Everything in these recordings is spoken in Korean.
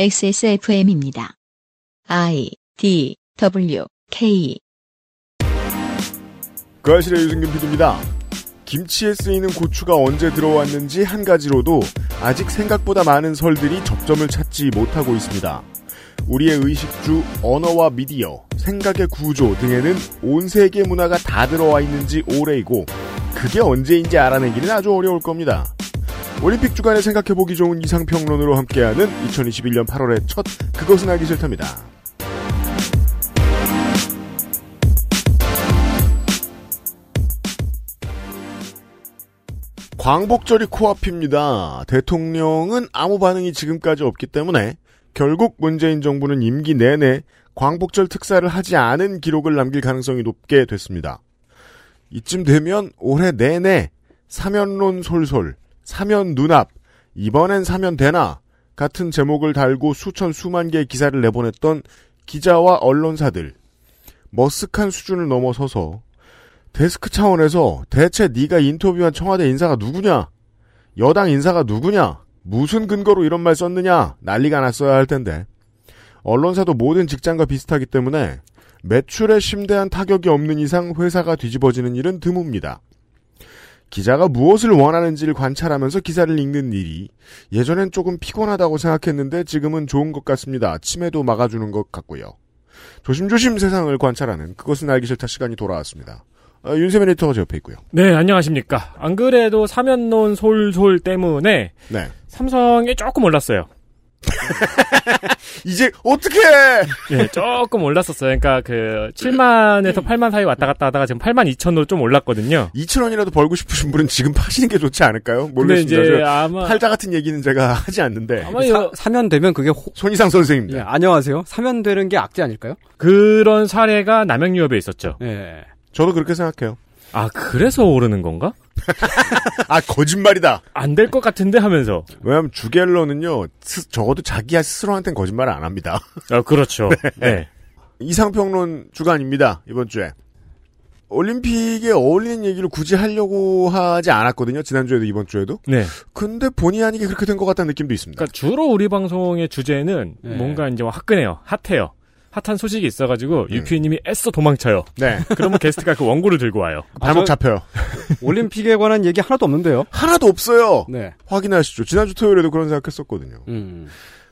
XSFM입니다. IDWK 그 아실의 유진균 PD입니다. 김치에 쓰이는 고추가 언제 들어왔는지 한 가지로도 아직 생각보다 많은 설들이 접점을 찾지 못하고 있습니다. 우리의 의식주, 언어와 미디어, 생각의 구조 등에는 온 세계 문화가 다 들어와 있는지 오래이고 그게 언제인지 알아내기는 아주 어려울 겁니다. 올림픽 주간에 생각해보기 좋은 이상평론으로 함께하는 2021년 8월의 첫 그것은 알기 싫답니다. 광복절이 코앞입니다. 대통령은 아무 반응이 지금까지 없기 때문에 결국 문재인 정부는 임기 내내 광복절 특사를 하지 않은 기록을 남길 가능성이 높게 됐습니다. 이쯤 되면 올해 내내 사면론 솔솔, 사면 눈앞, 이번엔 사면 되나 같은 제목을 달고 수천 수만 개의 기사를 내보냈던 기자와 언론사들. 머쓱한 수준을 넘어서서 데스크 차원에서 대체 네가 인터뷰한 청와대 인사가 누구냐? 여당 인사가 누구냐? 무슨 근거로 이런 말 썼느냐? 난리가 났어야 할 텐데. 언론사도 모든 직장과 비슷하기 때문에 매출에 심대한 타격이 없는 이상 회사가 뒤집어지는 일은 드뭅니다. 기자가 무엇을 원하는지를 관찰하면서 기사를 읽는 일이 예전엔 조금 피곤하다고 생각했는데 지금은 좋은 것 같습니다. 치매도 막아주는 것 같고요. 조심조심 세상을 관찰하는 그것은 알기 싫다 시간이 돌아왔습니다. 윤세민 에디터가 제 옆에 있고요. 네, 안녕하십니까. 안 그래도 사면론 솔솔 때문에 네. 삼성이 조금 올랐어요. 이제 어떻게? 네, 조금 올랐었어요. 그러니까 그 7만에서 8만 사이 왔다 갔다 하다가 지금 8만 2천으로 좀 올랐거든요. 2천 원이라도 벌고 싶으신 분은 지금 파시는 게 좋지 않을까요? 모르겠습니다. 근데 이제 아마 팔자 같은 얘기는 제가 하지 않는데 아마 사면되면 그게 손희상 선생입니다. 네, 안녕하세요. 사면되는 게 악재 아닐까요? 그런 사례가 남양유업에 있었죠. 네. 저도 그렇게 생각해요. 아, 그래서 오르는 건가? 아, 거짓말이다. 안 될 것 같은데 하면서. 왜냐면 주갤러는요, 적어도 자기 스스로한테는 거짓말을 안 합니다. 아, 그렇죠. 네. 네. 이상평론 주간입니다, 이번 주에. 올림픽에 어울리는 얘기를 굳이 하려고 하지 않았거든요. 지난주에도 이번 주에도. 네. 근데 본의 아니게 그렇게 된 것 같다는 느낌도 있습니다. 그러니까 주로 우리 방송의 주제는 네. 뭔가 이제 화끈해요. 핫해요. 핫한 소식이 있어가지고 유피님이 애써 도망쳐요. 네. 그러면 게스트가 그 원고를 들고 와요. 발목 잡혀요. 올림픽에 관한 얘기 하나도 없는데요. 하나도 없어요. 네. 확인하시죠. 지난주 토요일에도 그런 생각했었거든요.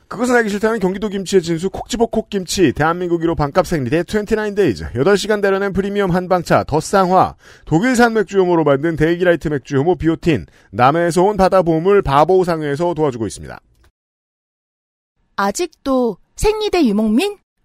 그것은 알기 싫다는 경기도 김치의 진수 콕집어 콕김치 대한민국 1호 반값 생리대 29데이즈 8시간 달여낸 프리미엄 한방차 덧상화 독일산 맥주효모로 만든 데이기라이트 맥주효모 비오틴 남해에서 온 바다보물 바보상회에서 도와주고 있습니다. 아직도 생리대 유목민?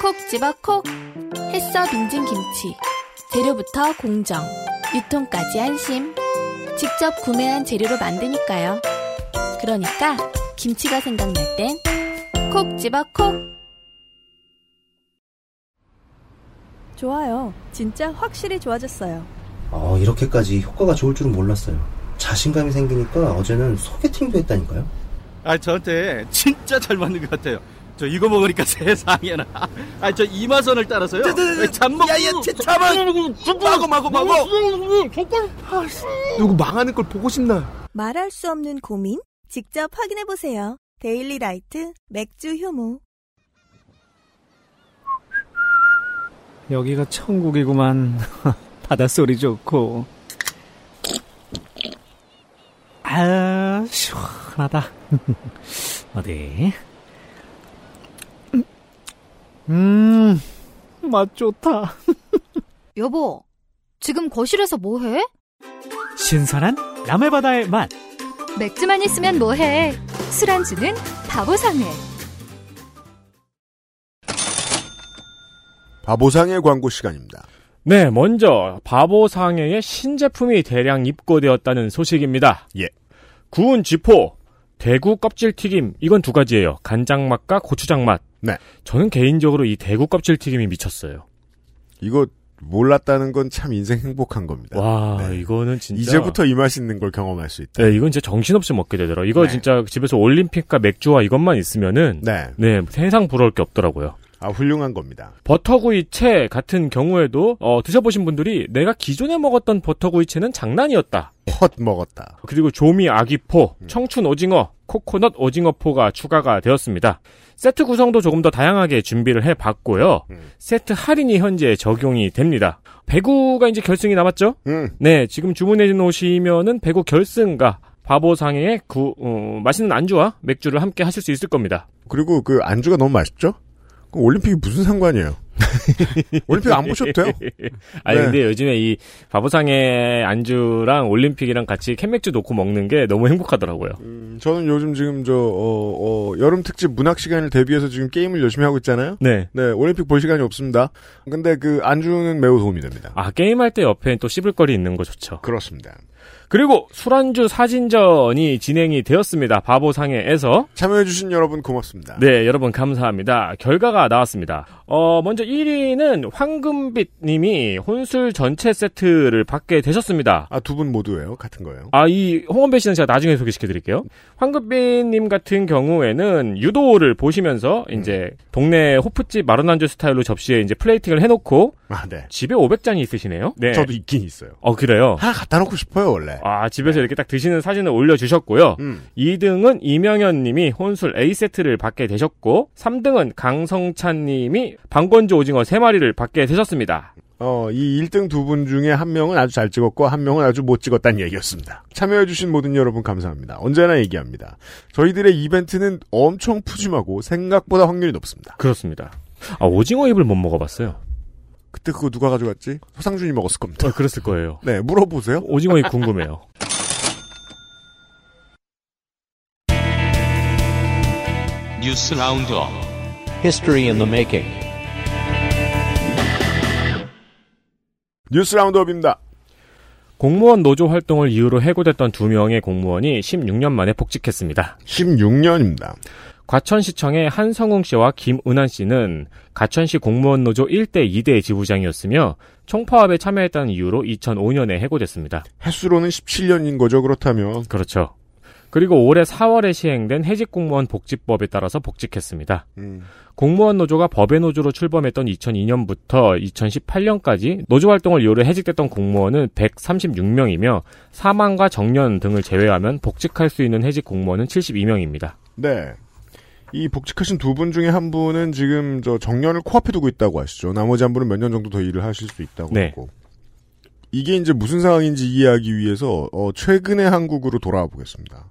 콕 집어 콕 했어 빈진 김치 재료부터 공정 유통까지 안심 직접 구매한 재료로 만드니까요. 그러니까 김치가 생각날 땐 콕 집어 콕. 좋아요. 진짜 확실히 좋아졌어요. 이렇게까지 효과가 좋을 줄은 몰랐어요. 자신감이 생기니까 어제는 소개팅도 했다니까요. 저한테 진짜 잘 맞는 것 같아요. 저 이거 먹으니까 세상에나. 저 이마선을 따라서요. 잠먹고. 야야, 잠만. 마고. 누구 망하는 걸 보고 싶나? 말할 수 없는 고민? 직접 확인해 보세요. 데일리 라이트 맥주 효모. 여기가 천국이구만. 바닷소리 좋고. 아, 시원하다. 어디? 맛 좋다. 여보, 지금 거실에서 뭐해? 신선한 남해바다의 맛. 맥주만 있으면 뭐해? 술안주는 바보상회. 바보상회 광고 시간입니다. 네, 먼저 바보상회의 신제품이 대량 입고되었다는 소식입니다. 예. 구운 쥐포, 대구 껍질튀김, 이건 두 가지예요. 간장맛과 고추장맛. 네. 저는 개인적으로 이 대구 껍질 튀김이 미쳤어요. 이거 몰랐다는 건 참 인생 행복한 겁니다. 와, 네. 이거는 진짜 이제부터 이 맛있는 걸 경험할 수 있다. 네, 이건 진짜 정신없이 먹게 되더라. 이거 네. 진짜 집에서 올림픽과 맥주와 이것만 있으면은 네, 네 세상 부러울 게 없더라고요. 아, 훌륭한 겁니다. 버터구이채 같은 경우에도 드셔보신 분들이 내가 기존에 먹었던 버터구이채는 장난이었다. 헛 먹었다. 그리고 조미 아귀포, 청춘 오징어, 코코넛 오징어포가 추가가 되었습니다. 세트 구성도 조금 더 다양하게 준비를 해봤고요. 세트 할인이 현재 적용이 됩니다. 배구가 이제 결승이 남았죠? 네, 지금 주문해 놓으시면은 배구 결승과 바보상회의 맛있는 안주와 맥주를 함께 하실 수 있을 겁니다. 그리고 그 안주가 너무 맛있죠? 그럼 올림픽이 무슨 상관이에요? 올림픽 안 보셔도 돼요. 아니, 네. 근데 요즘에 이 바보상의 안주랑 올림픽이랑 같이 캔맥주 놓고 먹는 게 너무 행복하더라고요. 저는 요즘 지금 여름 특집 문학 시간을 대비해서 지금 게임을 열심히 하고 있잖아요. 네. 네, 올림픽 볼 시간이 없습니다. 근데 그 안주는 매우 도움이 됩니다. 아, 게임할 때 옆에 또 씹을거리 있는 거 좋죠. 그렇습니다. 그리고 술안주 사진전이 진행이 되었습니다. 바보상회에서. 참여해주신 여러분 고맙습니다. 네, 여러분 감사합니다. 결과가 나왔습니다. 먼저 1위는 황금빛 님이 혼술 전체 세트를 받게 되셨습니다. 아, 두 분 모두예요? 같은 거예요? 아, 이 홍원배 씨는 제가 나중에 소개시켜드릴게요. 황금빛 님 같은 경우에는 유도를 보시면서 이제 동네 호프집 마루난주 스타일로 접시에 이제 플레이팅을 해놓고. 아, 네. 집에 500잔이 있으시네요? 네. 저도 있긴 있어요. 그래요? 하나 갖다 놓고 싶어요, 원래. 아, 집에서 네. 이렇게 딱 드시는 사진을 올려주셨고요. 2등은 이명현 님이 혼술 A세트를 받게 되셨고, 3등은 강성찬 님이 방건조 오징어 3마리를 받게 되셨습니다. 이 1등 두 분 중에 한 명은 아주 잘 찍었고 한 명은 아주 못 찍었다는 얘기였습니다. 참여해주신 모든 여러분 감사합니다. 언제나 얘기합니다. 저희들의 이벤트는 엄청 푸짐하고 생각보다 확률이 높습니다. 그렇습니다. 아, 오징어 잎을 못 먹어봤어요. 그때 그거 누가 가져갔지? 서상준이 먹었을 겁니다. 그랬을 거예요. 네, 물어보세요. 오징어이 궁금해요. 뉴스 라운드업. History in the making. 뉴스 라운드업입니다. 공무원 노조 활동을 이유로 해고됐던 2명의 공무원이 16년 만에 복직했습니다. 16년입니다. 과천시청의 한성웅 씨와 김은한 씨는 과천시 공무원 노조 1대 2대 지부장이었으며 총파업에 참여했다는 이유로 2005년에 해고됐습니다. 횟수로는 17년인 거죠, 그렇다면. 그렇죠. 그리고 올해 4월에 시행된 해직공무원 복지법에 따라서 복직했습니다. 공무원 노조가 법의 노조로 출범했던 2002년부터 2018년까지 노조 활동을 이유로 해직됐던 공무원은 136명이며 사망과 정년 등을 제외하면 복직할 수 있는 해직 공무원은 72명입니다. 네. 이 복직하신 두 분 중에 한 분은 지금 정년을 코앞에 두고 있다고 하시죠. 나머지 한 분은 몇 년 정도 더 일을 하실 수 있다고 네. 하고. 이게 이제 무슨 상황인지 이해하기 위해서 최근의 한국으로 돌아와 보겠습니다.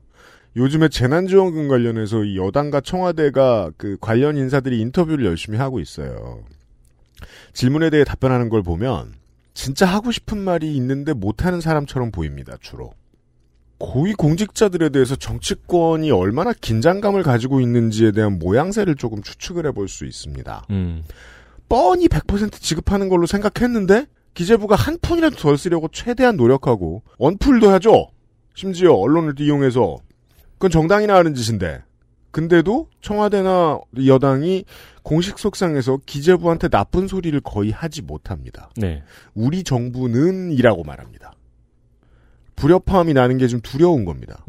요즘에 재난지원금 관련해서 이 여당과 청와대가 그 관련 인사들이 인터뷰를 열심히 하고 있어요. 질문에 대해 답변하는 걸 보면 진짜 하고 싶은 말이 있는데 못하는 사람처럼 보입니다. 주로. 고위공직자들에 대해서 정치권이 얼마나 긴장감을 가지고 있는지에 대한 모양새를 조금 추측을 해볼 수 있습니다. 뻔히 100% 지급하는 걸로 생각했는데 기재부가 한 푼이라도 덜 쓰려고 최대한 노력하고 언풀도 하죠. 심지어 언론을 이용해서. 그건 정당이나 하는 짓인데. 근데도 청와대나 여당이 공식 속상에서 기재부한테 나쁜 소리를 거의 하지 못합니다. 네. 우리 정부는 이라고 말합니다. 불협화음이 나는 게 좀 두려운 겁니다.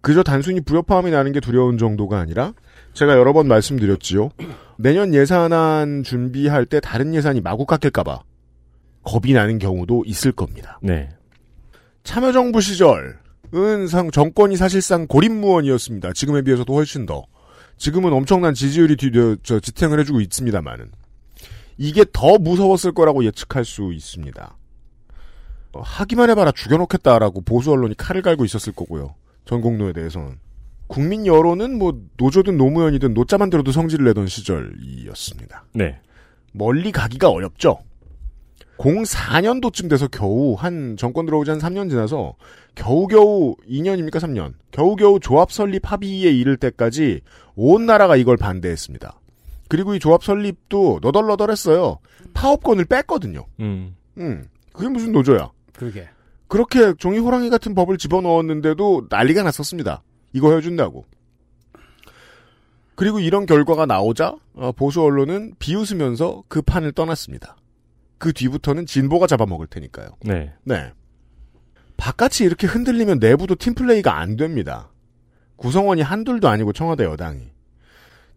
그저 단순히 불협화음이 나는 게 두려운 정도가 아니라 제가 여러 번 말씀드렸지요. 내년 예산안 준비할 때 다른 예산이 마구 깎일까 봐 겁이 나는 경우도 있을 겁니다. 네. 참여정부 시절은 정권이 사실상 고립무원이었습니다. 지금에 비해서도 훨씬 더. 지금은 엄청난 지지율이 지탱을 해주고 있습니다만은. 이게 더 무서웠을 거라고 예측할 수 있습니다. 하기만 해봐라 죽여놓겠다라고 보수 언론이 칼을 갈고 있었을 거고요. 전공노에 대해서는. 국민 여론은 노조든 노무현이든 노자만 들어도 성질을 내던 시절이었습니다. 네. 멀리 가기가 어렵죠. 2004년도쯤 돼서 겨우 정권 들어오지 한 3년 지나서 겨우겨우 2년입니까? 3년. 겨우겨우 조합 설립 합의에 이를 때까지 온 나라가 이걸 반대했습니다. 그리고 이 조합 설립도 너덜너덜했어요. 파업권을 뺐거든요. 그게 무슨 노조야? 그러게. 그렇게 종이 호랑이 같은 법을 집어넣었는데도 난리가 났었습니다. 이거 해준다고. 그리고 이런 결과가 나오자 보수 언론은 비웃으면서 그 판을 떠났습니다. 그 뒤부터는 진보가 잡아먹을 테니까요. 네. 네. 바깥이 이렇게 흔들리면 내부도 팀플레이가 안 됩니다. 구성원이 한둘도 아니고 청와대 여당이.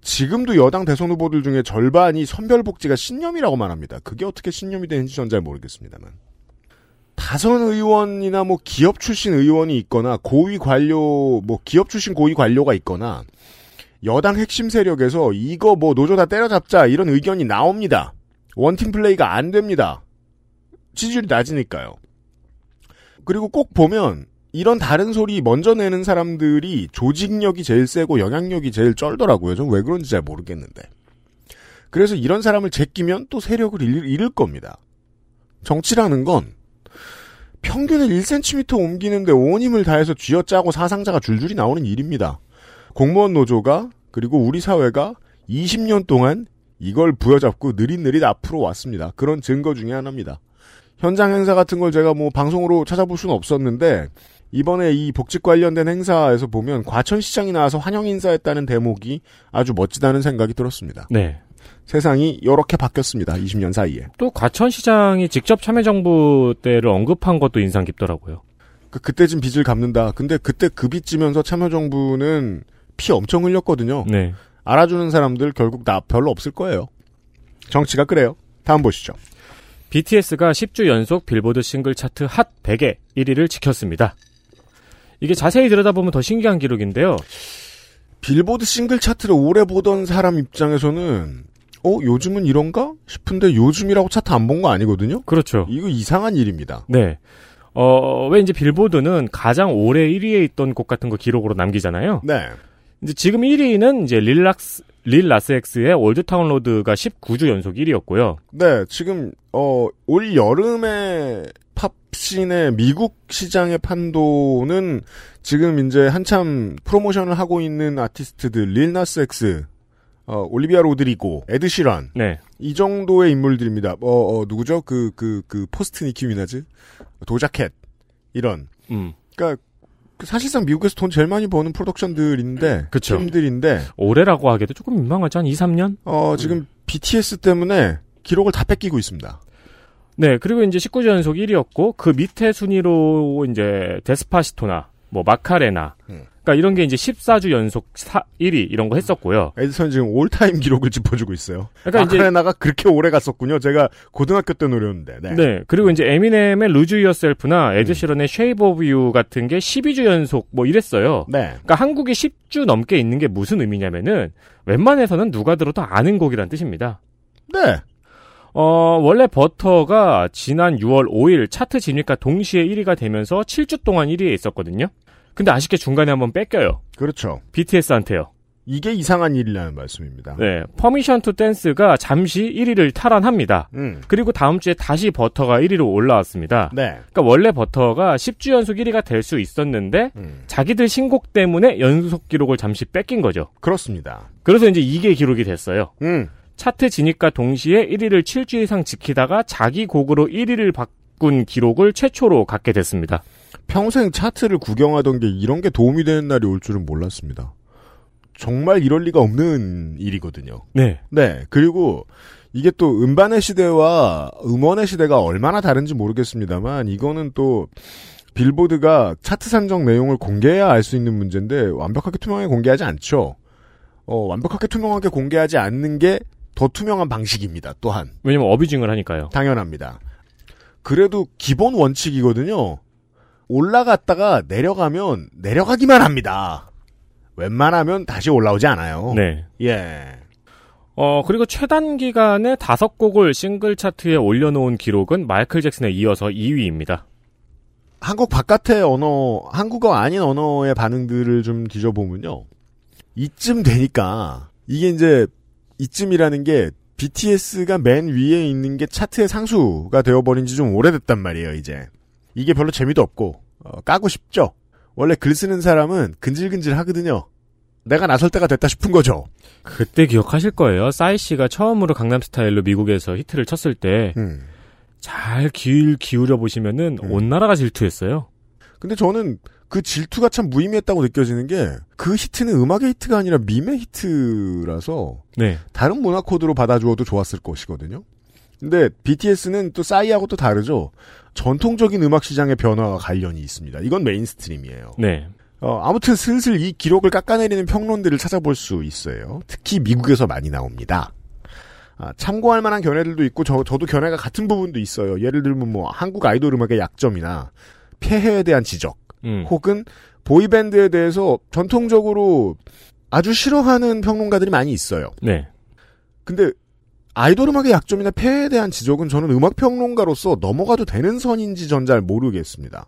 지금도 여당 대선 후보들 중에 절반이 선별복지가 신념이라고 말합니다. 그게 어떻게 신념이 되는지 전 잘 모르겠습니다만. 다선 의원이나 뭐 기업 출신 의원이 있거나 고위 관료, 뭐 기업 출신 고위 관료가 있거나 여당 핵심 세력에서 이거 뭐 노조 다 때려잡자 이런 의견이 나옵니다. 원팀 플레이가 안 됩니다. 지지율이 낮으니까요. 그리고 꼭 보면 이런 다른 소리 먼저 내는 사람들이 조직력이 제일 세고 영향력이 제일 쩔더라고요. 전 왜 그런지 잘 모르겠는데. 그래서 이런 사람을 제끼면 또 세력을 잃을 겁니다. 정치라는 건 평균을 1cm 옮기는데 온 힘을 다해서 쥐어짜고 사상자가 줄줄이 나오는 일입니다. 공무원 노조가 그리고 우리 사회가 20년 동안 이걸 부여잡고 느릿느릿 앞으로 왔습니다. 그런 증거 중에 하나입니다. 현장 행사 같은 걸 제가 뭐 방송으로 찾아볼 수는 없었는데 이번에 이 복직 관련된 행사에서 보면 과천시장이 나와서 환영 인사했다는 대목이 아주 멋지다는 생각이 들었습니다. 네. 세상이 이렇게 바뀌었습니다. 20년 사이에. 또 과천시장이 직접 참여정부 때를 언급한 것도 인상 깊더라고요. 그때쯤 빚을 갚는다. 근데 그때 그 빚 지면서 참여정부는 피 엄청 흘렸거든요. 네. 알아주는 사람들 결국 나 별로 없을 거예요. 정치가 그래요. 다음 보시죠. BTS가 10주 연속 빌보드 싱글 차트 핫 100에 1위를 지켰습니다. 이게 자세히 들여다보면 더 신기한 기록인데요. 빌보드 싱글 차트를 오래 보던 사람 입장에서는 요즘은 이런가? 싶은데 요즘이라고 차트 안 본 거 아니거든요. 그렇죠. 이거 이상한 일입니다. 네. 왜 이제 빌보드는 가장 오래 1위에 있던 곡 같은 거 기록으로 남기잖아요. 네. 이제 지금 1위는 이제 릴라스엑스의 올드타운 로드가 19주 연속 1위였고요. 네, 지금 올 여름에 팝씬의 미국 시장의 판도는 지금 이제 한참 프로모션을 하고 있는 아티스트들 릴라스엑스, 올리비아 로드리고, 에드시런, 네, 이 정도의 인물들입니다. 누구죠? 그 포스트 니키 미나즈, 도자켓 이런. 그러니까. 사실상 미국에서 돈 제일 많이 버는 프로덕션들인데, 그쵸. 팀들인데 올해라고 하기에도 조금 민망하지 한 2, 3년? 지금 BTS 때문에 기록을 다 뺏기고 있습니다. 네, 그리고 이제 19주 연속 1위였고 그 밑에 순위로 이제 데스파시토나 뭐 마카레나, 그러니까 이런 게 이제 14주 연속 1위 이런 거 했었고요. 에디슨 지금 올타임 기록을 짚어주고 있어요. 그러니까 마카레나가 그렇게 오래 갔었군요. 제가 고등학교 때 노렸는데. 네. 네. 그리고 이제 에미넴의 Lose Yourself나 에드시런의 Shape of You 같은 게 12주 연속 뭐 이랬어요. 네. 그러니까 한국이 10주 넘게 있는 게 무슨 의미냐면은 웬만해서는 누가 들어도 아는 곡이란 뜻입니다. 네. 원래 버터가 지난 6월 5일 차트 진입과 동시에 1위가 되면서 7주 동안 1위에 있었거든요. 근데 아쉽게 중간에 한번 뺏겨요. 그렇죠. BTS한테요. 이게 이상한 일이라는 말씀입니다. 네. 퍼미션 투 댄스가 잠시 1위를 탈환합니다. 그리고 다음 주에 다시 버터가 1위로 올라왔습니다. 네. 그러니까 원래 버터가 10주 연속 1위가 될 수 있었는데 자기들 신곡 때문에 연속 기록을 잠시 뺏긴 거죠. 그렇습니다. 그래서 이제 이게 기록이 됐어요. 차트 진입과 동시에 1위를 7주 이상 지키다가 자기 곡으로 1위를 바꾼 기록을 최초로 갖게 됐습니다. 평생 차트를 구경하던 게 이런 게 도움이 되는 날이 올 줄은 몰랐습니다. 정말 이럴 리가 없는 일이거든요. 네. 네. 그리고 이게 또 음반의 시대와 음원의 시대가 얼마나 다른지 모르겠습니다만 이거는 또 빌보드가 차트 산정 내용을 공개해야 알 수 있는 문제인데 완벽하게 투명하게 공개하지 않죠. 완벽하게 투명하게 공개하지 않는 게 더 투명한 방식입니다. 또한 왜냐면 어뷰징을 하니까요. 당연합니다. 그래도 기본 원칙이거든요. 올라갔다가 내려가면 내려가기만 합니다. 웬만하면 다시 올라오지 않아요. 네. 예. 그리고 최단 기간에 5곡을 싱글 차트에 올려놓은 기록은 마이클 잭슨에 이어서 2위입니다. 한국 바깥의 언어, 한국어 아닌 언어의 반응들을 좀 뒤져보면요. 이쯤 되니까 이게 이제 이쯤이라는 게 BTS가 맨 위에 있는 게 차트의 상수가 되어버린 지 좀 오래됐단 말이에요. 이제 이게 별로 재미도 없고 까고 싶죠. 원래 글 쓰는 사람은 근질근질 하거든요. 내가 나설 때가 됐다 싶은 거죠. 그때 기억하실 거예요. 싸이 씨가 처음으로 강남스타일로 미국에서 히트를 쳤을 때 잘 귀를 기울여 보시면은 온 나라가 질투했어요. 근데 저는 그 질투가 참 무의미했다고 느껴지는 게 그 히트는 음악의 히트가 아니라 밈의 히트라서 네. 다른 문화 코드로 받아주어도 좋았을 것이거든요. 근데 BTS는 또 싸이하고 또 다르죠. 전통적인 음악 시장의 변화와 관련이 있습니다. 이건 메인스트림이에요. 네. 아무튼 슬슬 이 기록을 깎아내리는 평론들을 찾아볼 수 있어요. 특히 미국에서 많이 나옵니다. 참고할 만한 견해들도 있고 저도 견해가 같은 부분도 있어요. 예를 들면 뭐 한국 아이돌 음악의 약점이나 폐해에 대한 지적 혹은 보이밴드에 대해서 전통적으로 아주 싫어하는 평론가들이 많이 있어요. 네. 근데 아이돌 음악의 약점이나 폐해에 대한 지적은 저는 음악평론가로서 넘어가도 되는 선인지 전 잘 모르겠습니다.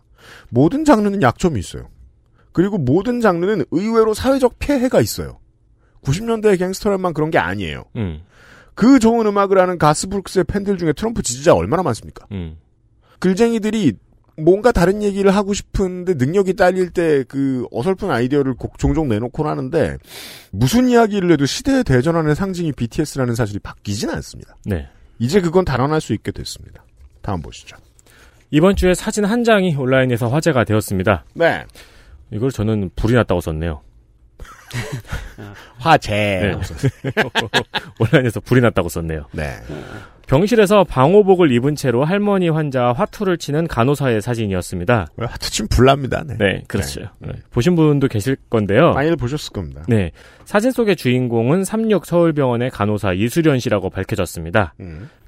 모든 장르는 약점이 있어요. 그리고 모든 장르는 의외로 사회적 폐해가 있어요. 90년대의 갱스터랩만 그런 게 아니에요. 그 좋은 음악을 하는 가스브룩스의 팬들 중에 트럼프 지지자 얼마나 많습니까? 글쟁이들이 뭔가 다른 얘기를 하고 싶은데 능력이 딸릴 때 그 어설픈 아이디어를 종종 내놓곤 하는데 무슨 이야기를 해도 시대의 대전환의 상징이 BTS라는 사실이 바뀌진 않습니다. 네. 이제 그건 단언할 수 있게 됐습니다. 다음 보시죠. 이번 주에 사진 한 장이 온라인에서 화제가 되었습니다. 네. 이걸 저는 불이 났다고 썼네요. 화재. 네. 온라인에서 불이 났다고 썼네요. 네. 병실에서 방호복을 입은 채로 할머니 환자와 화투를 치는 간호사의 사진이었습니다. 화투 치면 불납니다. 네. 네, 그렇죠. 네. 보신 분도 계실 건데요. 많이들 보셨을 겁니다. 네. 사진 속의 주인공은 36 서울병원의 간호사 이수련 씨라고 밝혀졌습니다.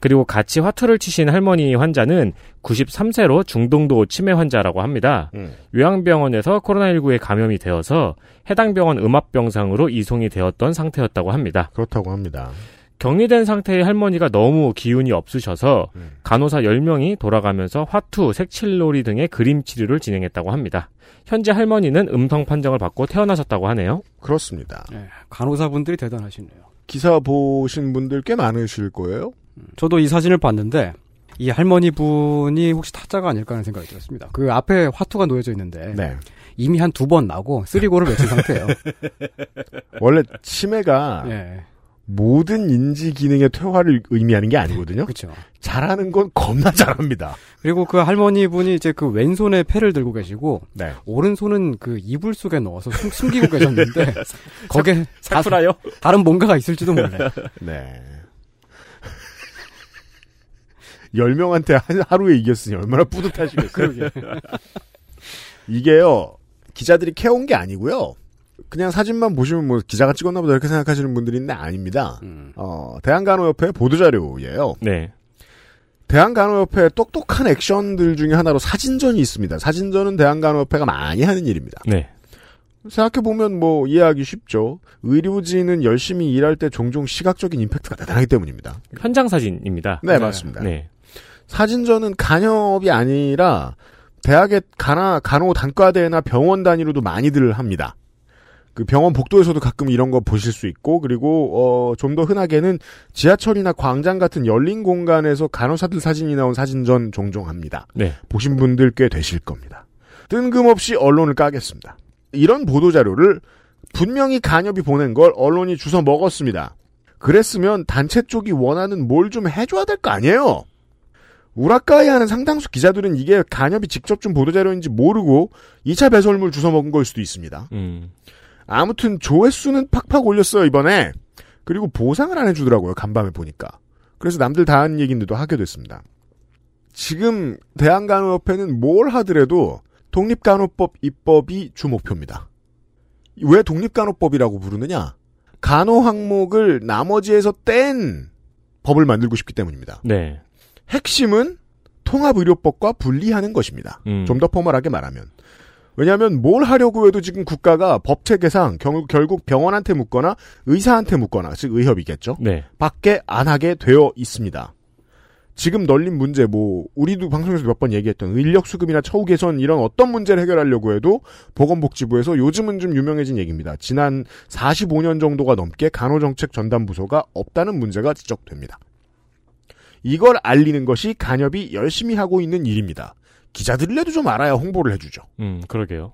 그리고 같이 화투를 치신 할머니 환자는 93세로 중등도 치매 환자라고 합니다. 요양병원에서 코로나19에 감염이 되어서 해당 병원 음압병상으로 이송이 되었던 상태였다고 합니다. 그렇다고 합니다. 격리된 상태의 할머니가 너무 기운이 없으셔서 간호사 10명이 돌아가면서 화투, 색칠놀이 등의 그림 치료를 진행했다고 합니다. 현재 할머니는 음성 판정을 받고 퇴원하셨다고 하네요. 그렇습니다. 네, 간호사분들이 대단하시네요. 기사 보신 분들 꽤 많으실 거예요. 저도 이 사진을 봤는데 이 할머니분이 혹시 타짜가 아닐까 하는 생각이 들었습니다. 그 앞에 화투가 놓여져 있는데 네. 이미 한 2번 나고 쓰리고를 외친 상태예요. 원래 치매가 네. 모든 인지 기능의 퇴화를 의미하는 게 아니거든요. 그렇죠. 잘하는 건 겁나 잘합니다. 그리고 그 할머니분이 이제 그 왼손에 패를 들고 계시고 네. 오른손은 그 이불 속에 넣어서 숨기고 계셨는데 거기에 사쿠라요? 다른 뭔가가 있을지도 몰라요. 네. 10명한테 하루에 이겼으니 얼마나 뿌듯하시겠어요. 이게요. 기자들이 캐온 게 아니고요. 그냥 사진만 보시면 뭐 기자가 찍었나 보다 이렇게 생각하시는 분들이 있는데 아닙니다. 대한간호협회 보도자료예요. 네. 대한간호협회 똑똑한 액션들 중에 하나로 사진전이 있습니다. 사진전은 대한간호협회가 많이 하는 일입니다. 네. 생각해보면 뭐 이해하기 쉽죠. 의료진은 열심히 일할 때 종종 시각적인 임팩트가 대단하기 때문입니다. 현장 사진입니다. 네, 맞습니다. 네. 사진전은 간협이 아니라 대학의 간호 단과대나 병원 단위로도 많이들 합니다. 그 병원 복도에서도 가끔 이런 거 보실 수 있고 그리고 좀 더 흔하게는 지하철이나 광장 같은 열린 공간에서 간호사들 사진이 나온 사진전 종종 합니다. 네. 보신 분들 꽤 되실 겁니다. 뜬금없이 언론을 까겠습니다. 이런 보도자료를 분명히 간협이 보낸 걸 언론이 주워 먹었습니다. 그랬으면 단체 쪽이 원하는 뭘 좀 해줘야 될 거 아니에요. 우라카이 하는 상당수 기자들은 이게 간협이 직접 준 보도자료인지 모르고 2차 배설물 주워 먹은 걸 수도 있습니다. 아무튼 조회수는 팍팍 올렸어요 이번에. 그리고 보상을 안 해주더라고요 간밤에 보니까. 그래서 남들 다 하는 얘기인데도 하게 됐습니다. 지금 대한간호협회는 뭘 하더라도 독립간호법 입법이 주목표입니다. 왜 독립간호법이라고 부르느냐, 간호 항목을 나머지에서 뗀 법을 만들고 싶기 때문입니다. 네. 핵심은 통합의료법과 분리하는 것입니다. 좀 더 포멀하게 말하면. 왜냐하면 뭘 하려고 해도 지금 국가가 법체계상 결국 병원한테 묻거나 의사한테 묻거나, 즉 의협이겠죠. 네. 밖에 안 하게 되어 있습니다. 지금 널린 문제, 뭐 우리도 방송에서 몇 번 얘기했던 인력 수급이나 처우 개선 이런 어떤 문제를 해결하려고 해도 보건복지부에서, 요즘은 좀 유명해진 얘기입니다, 지난 45년 정도가 넘게 간호정책 전담부서가 없다는 문제가 지적됩니다. 이걸 알리는 것이 간협이 열심히 하고 있는 일입니다. 기자들이라도 좀 알아야 홍보를 해주죠. 그러게요.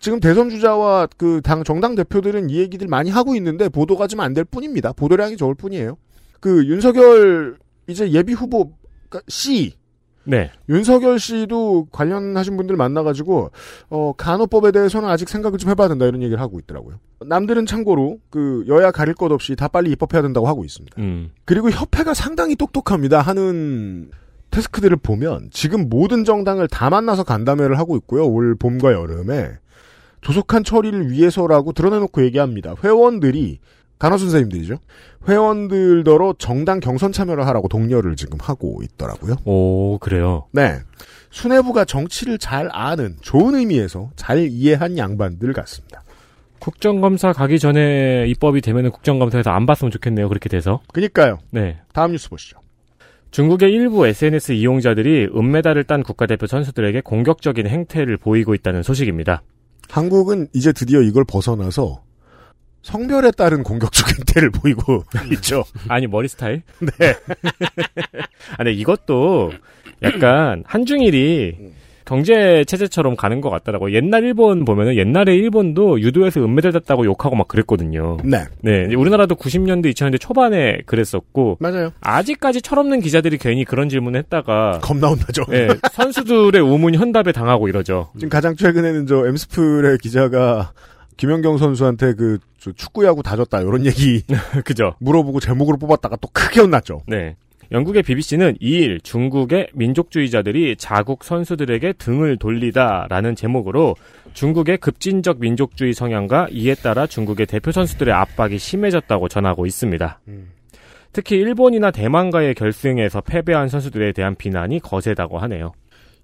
지금 대선 주자와 그 정당 대표들은 이 얘기들 많이 하고 있는데 보도가 좀 안 될 뿐입니다. 보도량이 적을 뿐이에요. 그 윤석열 이제 예비 후보 C 네. 윤석열 씨도 관련하신 분들 만나가지고 간호법에 대해서는 아직 생각을 좀 해봐야 된다 이런 얘기를 하고 있더라고요. 남들은 참고로 그 여야 가릴 것 없이 다 빨리 입법해야 된다고 하고 있습니다. 그리고 협회가 상당히 똑똑합니다 하는 태스크들을 보면 지금 모든 정당을 다 만나서 간담회를 하고 있고요. 올 봄과 여름에 조속한 처리를 위해서라고 드러내놓고 얘기합니다. 회원들이 간호 선생님들이죠. 회원들더러 정당 경선 참여를 하라고 독려를 지금 하고 있더라고요. 오, 그래요? 네. 수뇌부가 정치를 잘 아는, 좋은 의미에서 잘 이해한 양반들 같습니다. 국정감사 가기 전에 입법이 되면 국정감사에서 안 봤으면 좋겠네요. 그렇게 돼서. 그니까요. 네. 다음 뉴스 보시죠. 중국의 일부 SNS 이용자들이 은메달을 딴 국가대표 선수들에게 공격적인 행태를 보이고 있다는 소식입니다. 한국은 이제 드디어 이걸 벗어나서 성별에 따른 공격적인 태를 보이고 있죠. 아니, 머리 스타일? 네. 아니, 이것도 약간 한중일이 경제체제처럼 가는 것 같더라고요. 옛날 일본 보면은 옛날에 일본도 유도에서 은메달 땄다고 욕하고 막 그랬거든요. 네. 네. 우리나라도 90년대, 2000년대 초반에 그랬었고. 맞아요. 아직까지 철없는 기자들이 괜히 그런 질문을 했다가. 겁나 혼나죠. 네. 선수들의 우문 현답에 당하고 이러죠. 지금 가장 최근에는 저 엠스플의 기자가 김연경 선수한테 그 축구야구 다 졌다 이런 얘기 그죠? 물어보고 제목으로 뽑았다가 또 크게 혼났죠. 네. 영국의 BBC는 2일 중국의 민족주의자들이 자국 선수들에게 등을 돌리다라는 제목으로 중국의 급진적 민족주의 성향과 이에 따라 중국의 대표 선수들의 압박이 심해졌다고 전하고 있습니다. 특히 일본이나 대만과의 결승에서 패배한 선수들에 대한 비난이 거세다고 하네요.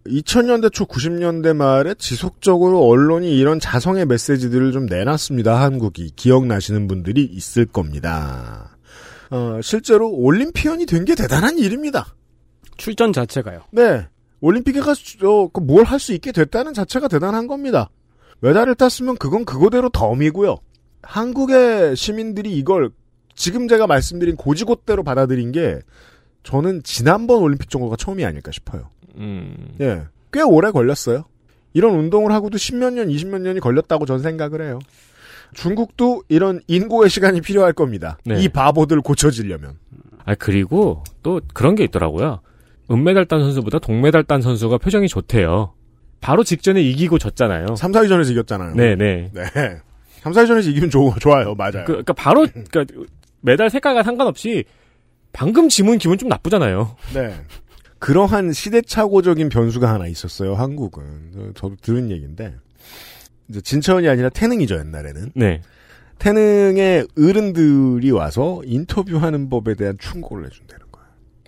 2000년대 초 90년대 말에 지속적으로 언론이 이런 자성의 메시지들을 좀 내놨습니다. 한국이. 기억나시는 분들이 있을 겁니다. 실제로 올림피언이 된 게 대단한 일입니다. 출전 자체가요. 네. 올림픽에 가서 뭘 할 수 있게 됐다는 자체가 대단한 겁니다. 메달을 땄으면 그건 그거대로 덤이고요. 한국의 시민들이 이걸 지금 제가 말씀드린 고지곳대로 받아들인 게 저는 지난번 올림픽 정도가 처음이 아닐까 싶어요. 예. 꽤 오래 걸렸어요. 이런 운동을 하고도 10몇 년, 20몇 년이 걸렸다고 전 생각을 해요. 중국도 이런 인고의 시간이 필요할 겁니다. 네. 이 바보들 고쳐지려면. 아, 그리고 또 그런 게 있더라고요. 은메달 딴 선수보다 동메달 딴 선수가 표정이 좋대요. 바로 직전에 이기고 졌잖아요. 3, 4위전에서 이겼잖아요. 네네. 네. 3, 4위전에서 이기면 좋아요. 맞아요. 그러니까 바로, 메달 색깔과 상관없이 방금 지문 기분 좀 나쁘잖아요. 네. 그러한 시대착오적인 변수가 하나 있었어요. 한국은. 저도 들은 얘기인데 이제 진천이 아니라 태능이죠. 옛날에는. 네. 태능의 어른들이 와서 인터뷰하는 법에 대한 충고를 해준다는 거예요.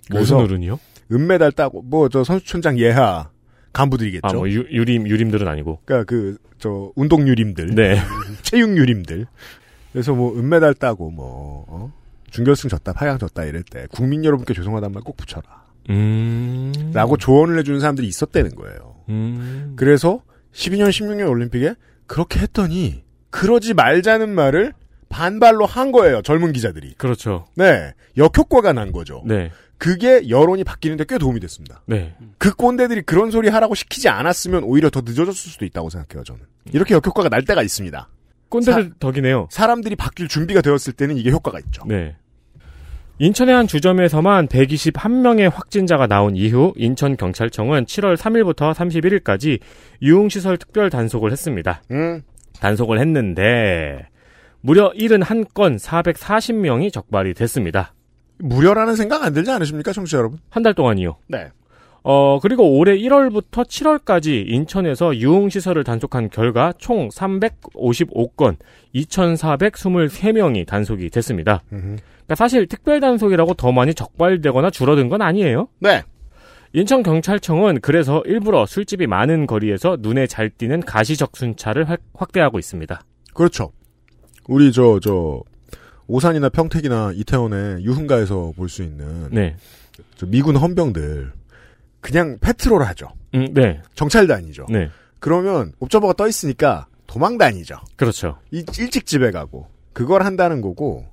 무슨 어른이요? 은메달 따고 저 선수촌장 예하 간부들이겠죠. 유림들은 아니고. 그러니까 운동 유림들. 네. 체육 유림들. 그래서 은메달 따고 준결승 졌다, 파양 졌다 이럴 때 국민 여러분께 죄송하단 말 꼭 붙여라. 라고 조언을 해주는 사람들이 있었다는 거예요. 그래서 12년, 16년 올림픽에 그렇게 했더니 그러지 말자는 말을 반발로 한 거예요. 젊은 기자들이. 그렇죠. 네. 역효과가 난 거죠. 네. 그게 여론이 바뀌는데 꽤 도움이 됐습니다. 네. 그 꼰대들이 그런 소리 하라고 시키지 않았으면 오히려 더 늦어졌을 수도 있다고 생각해요. 저는. 이렇게 역효과가 날 때가 있습니다. 꼰대들 덕이네요. 사람들이 바뀔 준비가 되었을 때는 이게 효과가 있죠. 네. 인천의 한 주점에서만 121명의 확진자가 나온 이후 인천경찰청은 7월 3일부터 31일까지 유흥시설 특별 단속을 했습니다. 단속을 했는데 무려 71건 440명이 적발이 됐습니다. 무려라는 생각 안 들지 않으십니까, 청취자 여러분? 한 달 동안이요. 네. 그리고 올해 1월부터 7월까지 인천에서 유흥시설을 단속한 결과 총 355건, 2,423명이 단속이 됐습니다. 그러니까 사실 특별단속이라고 더 많이 적발되거나 줄어든 건 아니에요. 네. 인천경찰청은 그래서 일부러 술집이 많은 거리에서 눈에 잘 띄는 가시적순차를 확대하고 있습니다. 그렇죠. 우리 오산이나 평택이나 이태원의 유흥가에서 볼 수 있는 네. 미군 헌병들. 그냥 패트롤 하죠. 네. 정찰 다니죠. 네. 그러면 옵저버가 떠 있으니까 도망 다니죠. 그렇죠. 일찍 집에 가고 그걸 한다는 거고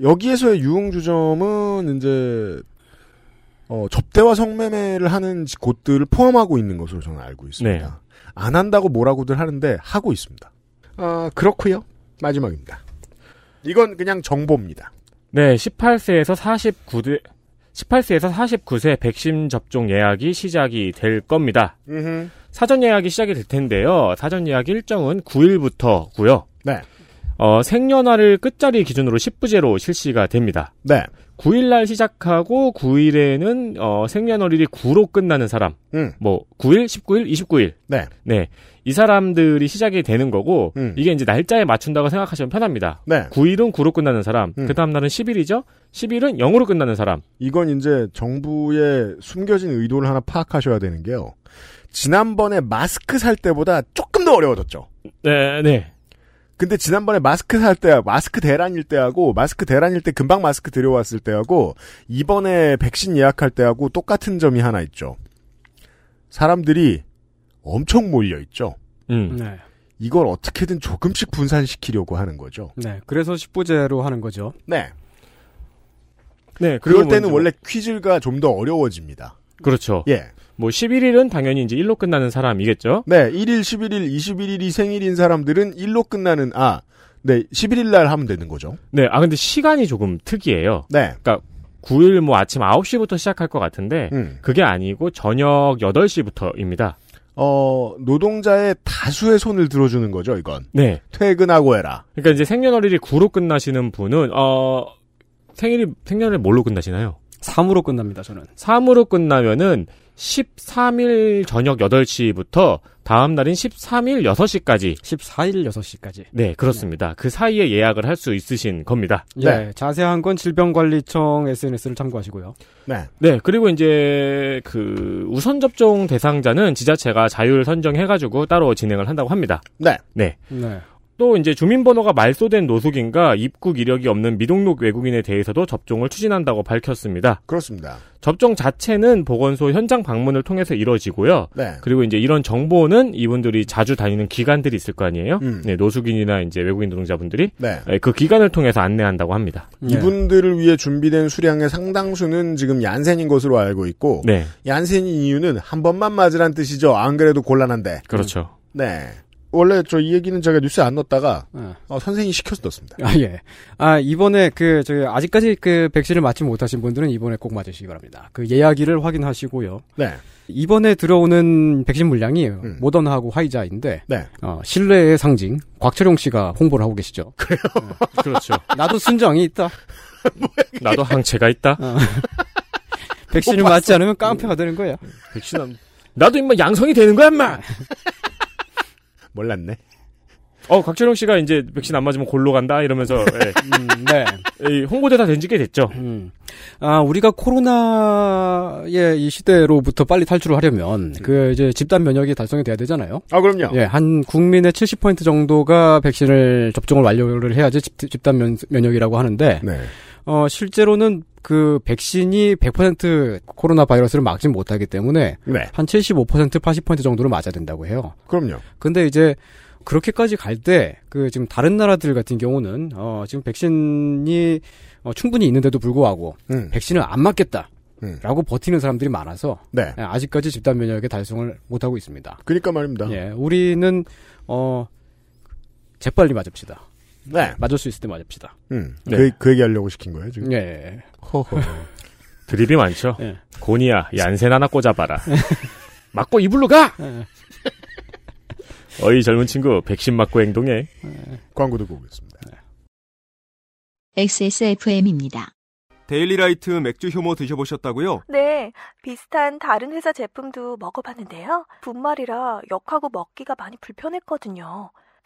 여기에서의 유흥주점은 이제 접대와 성매매를 하는 곳들을 포함하고 있는 것으로 저는 알고 있습니다. 네. 안 한다고 뭐라고들 하는데 하고 있습니다. 그렇고요. 마지막입니다. 이건 그냥 정보입니다. 네, 18세에서 49대 18세에서 49세 백신 접종 예약이 시작이 될 겁니다. 으흠. 사전 예약이 시작이 될 텐데요. 사전 예약 일정은 9일부터고요. 네. 생년월일 끝자리 기준으로 10부제로 실시가 됩니다. 네. 9일날 시작하고 9일에는 생년월일이 9로 끝나는 사람, 뭐 9일, 19일, 29일, 네, 이 사람들이 시작이 되는 거고 이게 이제 날짜에 맞춘다고 생각하시면 편합니다. 네. 9일은 9로 끝나는 사람, 그 다음 날은 10일이죠. 10일은 0으로 끝나는 사람. 이건 이제 정부의 숨겨진 의도를 하나 파악하셔야 되는 게요. 지난번에 마스크 살 때보다 조금 더 어려워졌죠. 네, 네. 근데 지난번에 마스크 살 때, 마스크 대란일 때 금방 마스크 들여왔을 때하고 이번에 백신 예약할 때하고 똑같은 점이 하나 있죠. 사람들이 엄청 몰려있죠. 네. 이걸 어떻게든 조금씩 분산시키려고 하는 거죠. 네. 그래서 10부제로 하는 거죠. 네. 네. 그럴 때는 원래 퀴즈가 좀 더 어려워집니다. 그렇죠. 예. 뭐 11일은 당연히 이제 1로 끝나는 사람이겠죠. 네. 1일, 11일, 21일이 생일인 사람들은 1로 끝나는 네. 11일 날 하면 되는 거죠. 네. 아 근데 시간이 조금 특이해요. 네. 그러니까 9일 뭐 아침 9시부터 시작할 것 같은데 그게 아니고 저녁 8시부터입니다. 노동자의 다수의 손을 들어주는 거죠, 이건. 네. 퇴근하고 해라. 그러니까 이제 생년월일이 9로 끝나시는 분은 생년월일 뭘로 끝나시나요? 3으로 끝납니다, 저는. 3으로 끝나면은 13일 저녁 8시부터 다음 날인 13일 6시까지. 14일 6시까지. 네, 그렇습니다. 네. 그 사이에 예약을 할 수 있으신 겁니다. 네. 네. 자세한 건 질병관리청 SNS를 참고하시고요. 네. 네, 그리고 이제 그 우선 접종 대상자는 지자체가 자율 선정해가지고 따로 진행을 한다고 합니다. 네. 네. 네. 또 이제 주민번호가 말소된 노숙인과 입국 이력이 없는 미등록 외국인에 대해서도 접종을 추진한다고 밝혔습니다. 그렇습니다. 접종 자체는 보건소 현장 방문을 통해서 이루어지고요. 네. 그리고 이제 이런 정보는 이분들이 자주 다니는 기관들이 있을 거 아니에요. 네, 노숙인이나 이제 외국인 노동자분들이 네. 그 기관을 통해서 안내한다고 합니다. 네. 이분들을 위해 준비된 수량의 상당수는 지금 얀센인 것으로 알고 있고, 네. 얀센인 이유는 한 번만 맞으란 뜻이죠. 안 그래도 곤란한데. 그렇죠. 네. 원래 저 이 얘기는 제가 뉴스에 안 넣었다가 선생님이 시켜서 넣었습니다. 아 예. 아 이번에 아직까지 백신을 맞지 못하신 분들은 이번에 꼭 맞으시기 바랍니다. 그 예약일을 확인하시고요. 네. 이번에 들어오는 백신 물량이 모더나하고 화이자인데 네. 신뢰의 상징 곽철용 씨가 홍보를 하고 계시죠. 그래요. 네. 그렇죠. 나도 순정이 있다. 나도 항체가 있다. 백신을 맞지 않으면 깡패가 되는 거야. 백신 나도 인마 양성이 되는 거야, 인마. 몰랐네. 곽철용 씨가 이제 백신 안 맞으면 골로 간다 이러면서 예. 네. 홍보대사 된 지 꽤 됐죠. 우리가 코로나의 이 시대로부터 빨리 탈출을 하려면 그 이제 집단 면역이 달성이 돼야 되잖아요. 아 그럼요. 예, 한 국민의 70% 정도가 백신을 접종을 완료를 해야지 집단 면역이라고 하는데 네. 실제로는 그 백신이 100% 코로나 바이러스를 막지 못하기 때문에 네. 한 75%, 80% 정도를 맞아야 된다고 해요. 그럼요. 근데 이제 그렇게까지 갈 때 지금 다른 나라들 같은 경우는 지금 백신이 충분히 있는데도 불구하고 백신을 안 맞겠다. 라고 버티는 사람들이 많아서 네. 아직까지 집단 면역에 달성을 못 하고 있습니다. 그러니까 말입니다. 예. 우리는 재빨리 맞읍시다. 네. 맞을 수 있을 때 맞읍시다. 네. 그 얘기하려고 시킨 거예요, 지금? 예. 허허. 드립이 많죠? 예. 고니야, 얀센 하나 꽂아봐라. 맞고 이불로 가! 예. 어이, 젊은 친구, 백신 맞고 행동해. 예. 광고 듣고 오겠습니다. 예. XSFM입니다. 데일리라이트 맥주 효모 드셔보셨다고요? 네, 비슷한 다른 회사 제품도 먹어봤는데요. 분말이라 역하고 먹기가 많이 불편했거든요.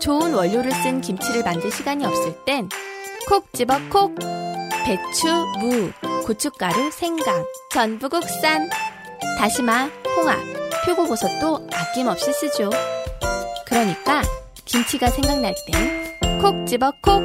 좋은 원료를 쓴 김치를 만들 시간이 없을 땐 콕 집어 콕 배추, 무, 고춧가루, 생강, 전부 국산 다시마, 홍합, 표고버섯도 아낌없이 쓰죠. 그러니까 김치가 생각날 땐 콕 집어 콕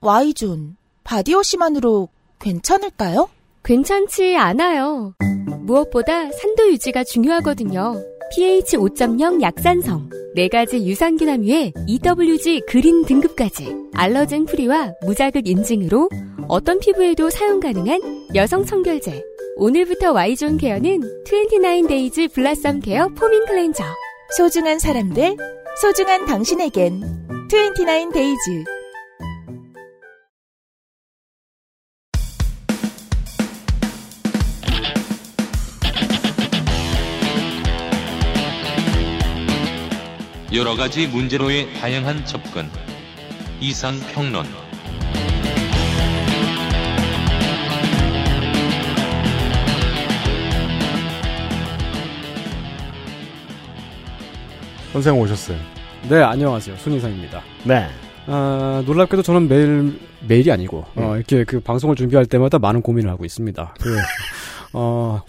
Y존 바디워시만으로 괜찮을까요? 괜찮지 않아요. 무엇보다 산도 유지가 중요하거든요. pH 5.0 약산성, 4가지 유산균 함유에 EWG 그린 등급까지, 알러젠 프리와 무자극 인증으로 어떤 피부에도 사용 가능한 여성 청결제. 오늘부터 Y존 케어는 29데이즈 블라썸 케어 포밍 클렌저. 소중한 사람들, 소중한 당신에겐 29데이즈. 여러 가지 문제로의 다양한 접근. 이상평론. 선생 오셨어요. 네, 안녕하세요. 손희상입니다. 네. 놀랍게도 저는 매일이 아니고, 이렇게 그 방송을 준비할 때마다 많은 고민을 하고 있습니다. 그,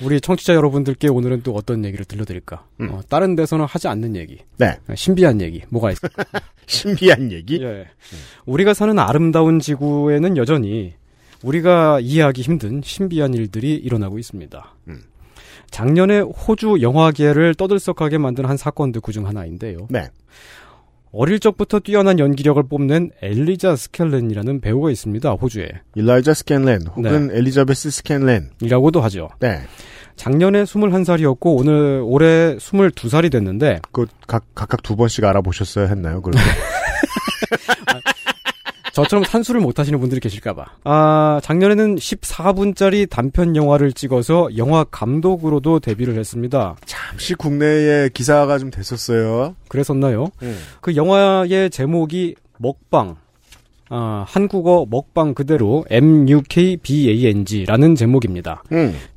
우리 청취자 여러분들께 오늘은 또 어떤 얘기를 들려드릴까? 다른 데서는 하지 않는 얘기. 네. 신비한 얘기. 뭐가 있을까? 신비한 얘기? 예. 우리가 사는 아름다운 지구에는 여전히 우리가 이해하기 힘든 신비한 일들이 일어나고 있습니다. 작년에 호주 영화계를 떠들썩하게 만든 한 사건들 그중 하나인데요. 네. 어릴 적부터 뛰어난 연기력을 뽐낸 엘리자 스캔린이라는 배우가 있습니다. 호주에. 일라이자 스캔린 혹은 네. 엘리자베스 스캔린이라고도 하죠. 네. 작년에 21살이었고 오늘 올해 22살이 됐는데 그 각각 두 번씩 알아보셨어야 했나요? 그러면? 저처럼 산수를 못하시는 분들이 계실까봐. 작년에는 14분짜리 단편 영화를 찍어서 영화 감독으로도 데뷔를 했습니다. 잠시 국내에 기사가 좀 됐었어요. 그랬었나요? 그 영화의 제목이 먹방. 한국어 먹방 그대로 MUKBANG라는 제목입니다.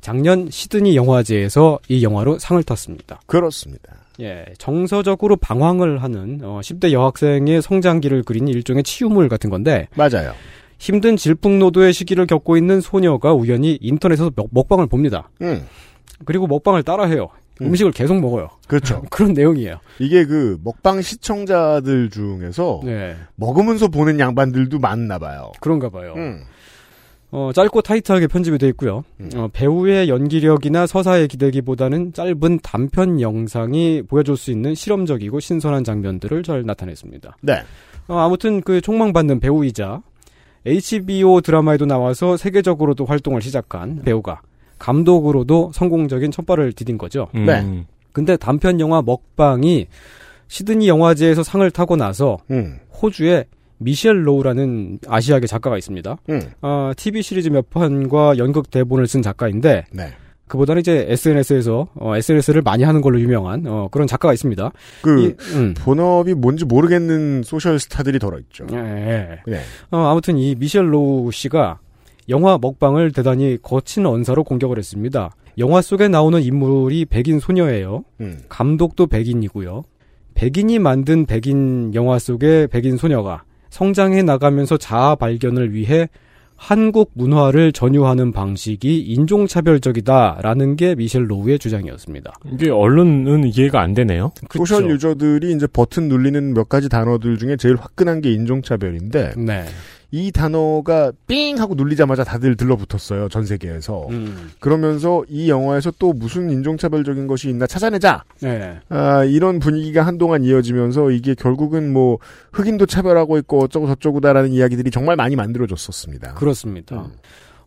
작년 시드니 영화제에서 이 영화로 상을 탔습니다. 그렇습니다. 예, 정서적으로 방황을 하는 10대 여학생의 성장기를 그린 일종의 치유물 같은 건데 맞아요. 힘든 질풍노도의 시기를 겪고 있는 소녀가 우연히 인터넷에서 먹방을 봅니다. 그리고 먹방을 따라해요. 음식을 계속 먹어요. 그렇죠. 그런 내용이에요. 이게 그 먹방 시청자들 중에서 네. 먹으면서 보는 양반들도 많나 봐요. 그런가 봐요. 짧고 타이트하게 편집이 돼 있고요. 배우의 연기력이나 서사의 기대기보다는 짧은 단편 영상이 보여줄 수 있는 실험적이고 신선한 장면들을 잘 나타냈습니다. 네. 아무튼 그 촉망받는 배우이자 HBO 드라마에도 나와서 세계적으로도 활동을 시작한 배우가 감독으로도 성공적인 첫발을 디딘 거죠. 네. 근데 단편 영화 먹방이 시드니 영화제에서 상을 타고 나서 호주의 미셸 로우라는 아시아계 작가가 있습니다. TV 시리즈 몇 편과 연극 대본을 쓴 작가인데 네. 그보다는 이제 SNS에서 SNS를 많이 하는 걸로 유명한 그런 작가가 있습니다. 그 본업이 뭔지 모르겠는 소셜 스타들이 들어있죠. 네. 네. 아무튼 이 미셸 로우 씨가 영화 먹방을 대단히 거친 언사로 공격을 했습니다. 영화 속에 나오는 인물이 백인 소녀예요. 감독도 백인이고요. 백인이 만든 백인 영화 속의 백인 소녀가 성장해 나가면서 자아 발견을 위해 한국 문화를 전유하는 방식이 인종차별적이다라는 게 미셸 로우의 주장이었습니다. 이게 언론은 이해가 안 되네요. 소셜 그쵸. 유저들이 이제 버튼 눌리는 몇 가지 단어들 중에 제일 화끈한 게 인종차별인데 네. 이 단어가 삥 하고 눌리자마자 다들 들러붙었어요. 전 세계에서. 그러면서 이 영화에서 또 무슨 인종차별적인 것이 있나 찾아내자. 네. 이런 분위기가 한동안 이어지면서 이게 결국은 뭐 흑인도 차별하고 있고 어쩌고 저쩌고다라는 이야기들이 정말 많이 만들어졌었습니다. 그렇습니다.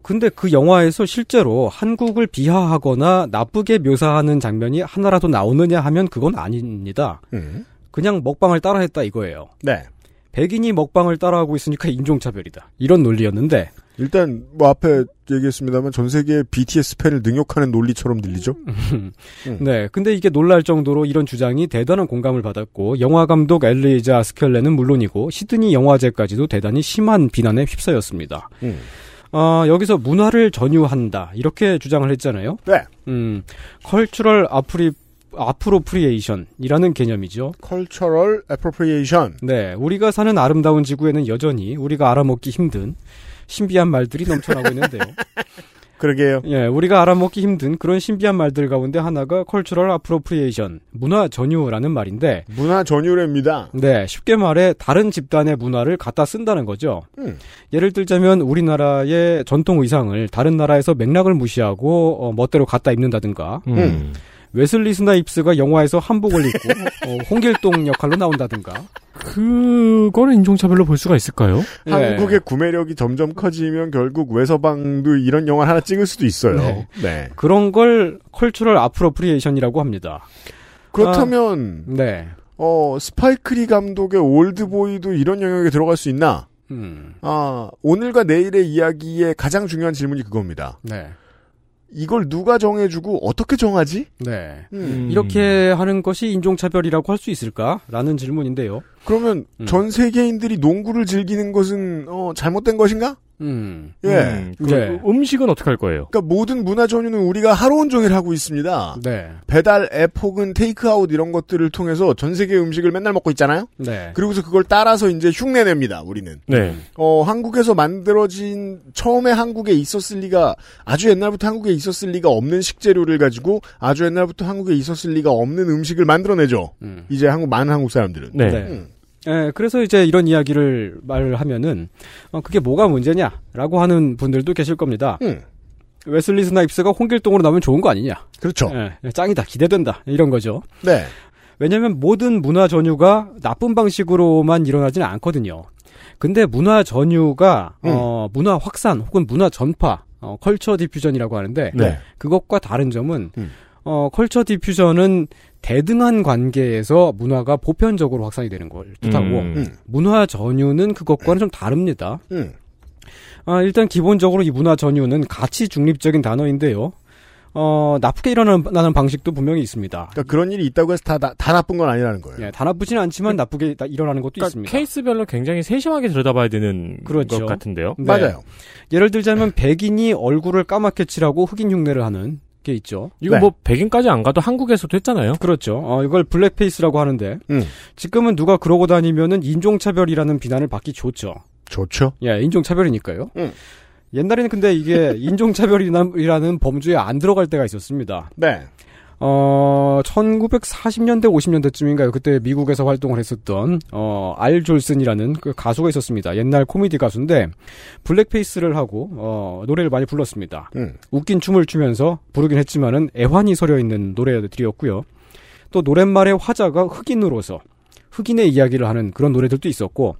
근데 그 영화에서 실제로 한국을 비하하거나 나쁘게 묘사하는 장면이 하나라도 나오느냐 하면 그건 아닙니다. 그냥 먹방을 따라했다 이거예요. 네. 백인이 먹방을 따라하고 있으니까 인종차별이다. 이런 논리였는데. 일단, 뭐, 앞에 얘기했습니다만, 전 세계 BTS 팬을 능욕하는 논리처럼 들리죠? 네. 근데 이게 놀랄 정도로 이런 주장이 대단한 공감을 받았고, 영화 감독 엘리자 스켈레는 물론이고, 시드니 영화제까지도 대단히 심한 비난에 휩싸였습니다. 여기서 문화를 전유한다. 이렇게 주장을 했잖아요? 네. 컬처럴 아프로프리에이션이라는 개념이죠. Cultural Appropriation. 네, 우리가 사는 아름다운 지구에는 여전히 우리가 알아먹기 힘든 신비한 말들이 넘쳐나고 있는데요. 그러게요. 예, 우리가 알아먹기 힘든 그런 신비한 말들 가운데 하나가 컬처럴 어프로프리에이션, 문화 전유라는 말인데. 문화 전유랍니다. 네, 쉽게 말해 다른 집단의 문화를 갖다 쓴다는 거죠. 예를 들자면 우리나라의 전통 의상을 다른 나라에서 맥락을 무시하고 멋대로 갖다 입는다든가. 웨슬리 스나입스가 영화에서 한복을 입고 홍길동 역할로 나온다든가. 그거를 인종차별로 볼 수가 있을까요? 네. 한국의 구매력이 점점 커지면 결국 외서방도 이런 영화를 하나 찍을 수도 있어요. 네. 네. 그런 걸 컬처럴 어프로프리에이션이라고 합니다. 그렇다면 네. 스파이크리 감독의 올드보이도 이런 영역에 들어갈 수 있나? 오늘과 내일의 이야기의 가장 중요한 질문이 그겁니다. 네. 이걸 누가 정해주고 어떻게 정하지? 네. 이렇게 하는 것이 인종차별이라고 할 수 있을까라는 질문인데요. 그러면 전 세계인들이 농구를 즐기는 것은 잘못된 것인가? 예. 네. 음식은 어떻게 할 거예요? 그러니까 모든 문화 전유는 우리가 하루 온종일 하고 있습니다. 네. 배달 앱 혹은 테이크아웃 이런 것들을 통해서 전 세계 음식을 맨날 먹고 있잖아요. 네. 그리고서 그걸 따라서 이제 흉내냅니다. 우리는. 네. 한국에서 만들어진 처음에 한국에 있었을 리가 아주 옛날부터 한국에 있었을 리가 없는 식재료를 가지고 아주 옛날부터 한국에 있었을 리가 없는 음식을 만들어내죠. 이제 많은 한국 사람들은. 네. 네. 예, 그래서 이제 이런 이야기를 말하면은, 그게 뭐가 문제냐? 라고 하는 분들도 계실 겁니다. 웨슬리 스나입스가 홍길동으로 나오면 좋은 거 아니냐? 그렇죠. 예, 짱이다, 기대된다, 이런 거죠. 네. 왜냐면 모든 문화 전유가 나쁜 방식으로만 일어나지는 않거든요. 근데 문화 전유가, 문화 확산 혹은 문화 전파, 컬처 디퓨전이라고 하는데, 네. 그것과 다른 점은, 컬처 디퓨전은 대등한 관계에서 문화가 보편적으로 확산이 되는 걸 뜻하고 문화 전유는 그것과는 좀 다릅니다. 일단 기본적으로 이 문화 전유는 가치 중립적인 단어인데요. 나쁘게 일어나는 방식도 분명히 있습니다. 그러니까 그런 일이 있다고 해서 다 나쁜 건 아니라는 거예요. 예, 다 나쁘지는 않지만 나쁘게 일어나는 것도 그러니까 있습니다. 케이스별로 굉장히 세심하게 들여다봐야 되는 그렇죠. 것 같은데요. 네. 맞아요. 예를 들자면 백인이 얼굴을 까맣게 칠하고 흑인 흉내를 하는 게 있죠. 이거 네. 뭐 백인까지 안 가도 한국에서도 했잖아요. 그렇죠. 이걸 블랙페이스라고 하는데 지금은 누가 그러고 다니면은 인종차별이라는 비난을 받기 좋죠. 좋죠. 예, 인종차별이니까요. 옛날에는 근데 이게 인종차별이라는 범주에 안 들어갈 때가 있었습니다. 네. 1940년대 50년대쯤인가요? 그때 미국에서 활동을 했었던 알 졸슨이라는 그 가수가 있었습니다. 옛날 코미디 가수인데 블랙페이스를 하고 노래를 많이 불렀습니다. 웃긴 춤을 추면서 부르긴 했지만은 애환이 서려 있는 노래들이었고요. 또 노랫말의 화자가 흑인으로서 흑인의 이야기를 하는 그런 노래들도 있었고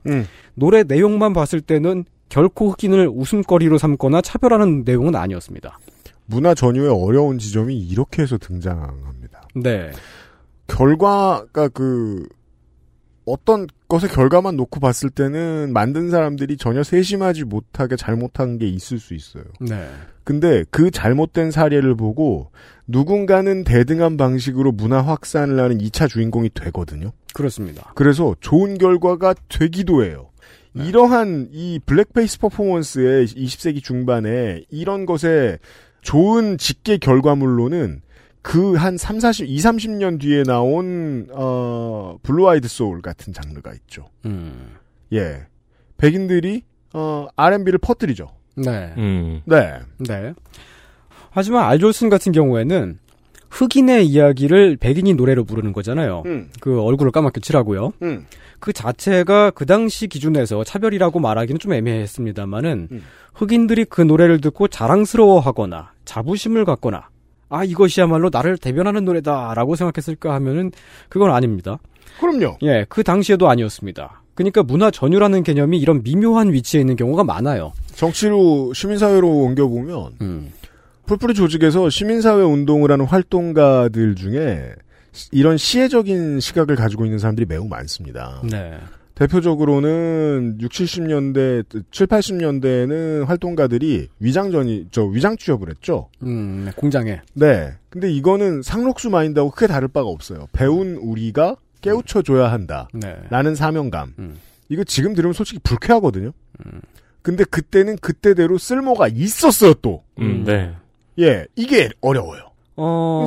노래 내용만 봤을 때는 결코 흑인을 웃음거리로 삼거나 차별하는 내용은 아니었습니다. 문화 전유의 어려운 지점이 이렇게 해서 등장합니다. 네. 결과가 어떤 것의 결과만 놓고 봤을 때는 만든 사람들이 전혀 세심하지 못하게 잘못한 게 있을 수 있어요. 네. 근데 그 잘못된 사례를 보고 누군가는 대등한 방식으로 문화 확산을 하는 2차 주인공이 되거든요. 그렇습니다. 그래서 좋은 결과가 되기도 해요. 네. 이러한 이 블랙페이스 퍼포먼스의 20세기 중반에 이런 것에 좋은 직계 결과물로는 그 한 20, 30년 뒤에 나온 블루아이드 소울 같은 장르가 있죠. 예, 백인들이 R&B를 퍼뜨리죠. 네, 네. 하지만 알졸슨 같은 경우에는 흑인의 이야기를 백인이 노래로 부르는 거잖아요. 그 얼굴을 까맣게 칠하고요. 그 자체가 그 당시 기준에서 차별이라고 말하기는 좀 애매했습니다만은 흑인들이 그 노래를 듣고 자랑스러워하거나 자부심을 갖거나 아 이것이야말로 나를 대변하는 노래다라고 생각했을까 하면은 그건 아닙니다. 그럼요. 예, 그 당시에도 아니었습니다. 그러니까 문화 전유라는 개념이 이런 미묘한 위치에 있는 경우가 많아요. 정치로 시민사회로 옮겨보면 풀뿌리 조직에서 시민사회 운동을 하는 활동가들 중에 이런 시혜적인 시각을 가지고 있는 사람들이 매우 많습니다. 네. 대표적으로는 70, 80년대에는 활동가들이 위장 취업을 했죠. 공장에. 네. 근데 이거는 상록수 마인드하고 크게 다를 바가 없어요. 배운 우리가 깨우쳐줘야 한다. 네. 라는 사명감. 이거 지금 들으면 솔직히 불쾌하거든요. 근데 그때는 그때대로 쓸모가 있었어요, 또. 네. 예, 이게 어려워요.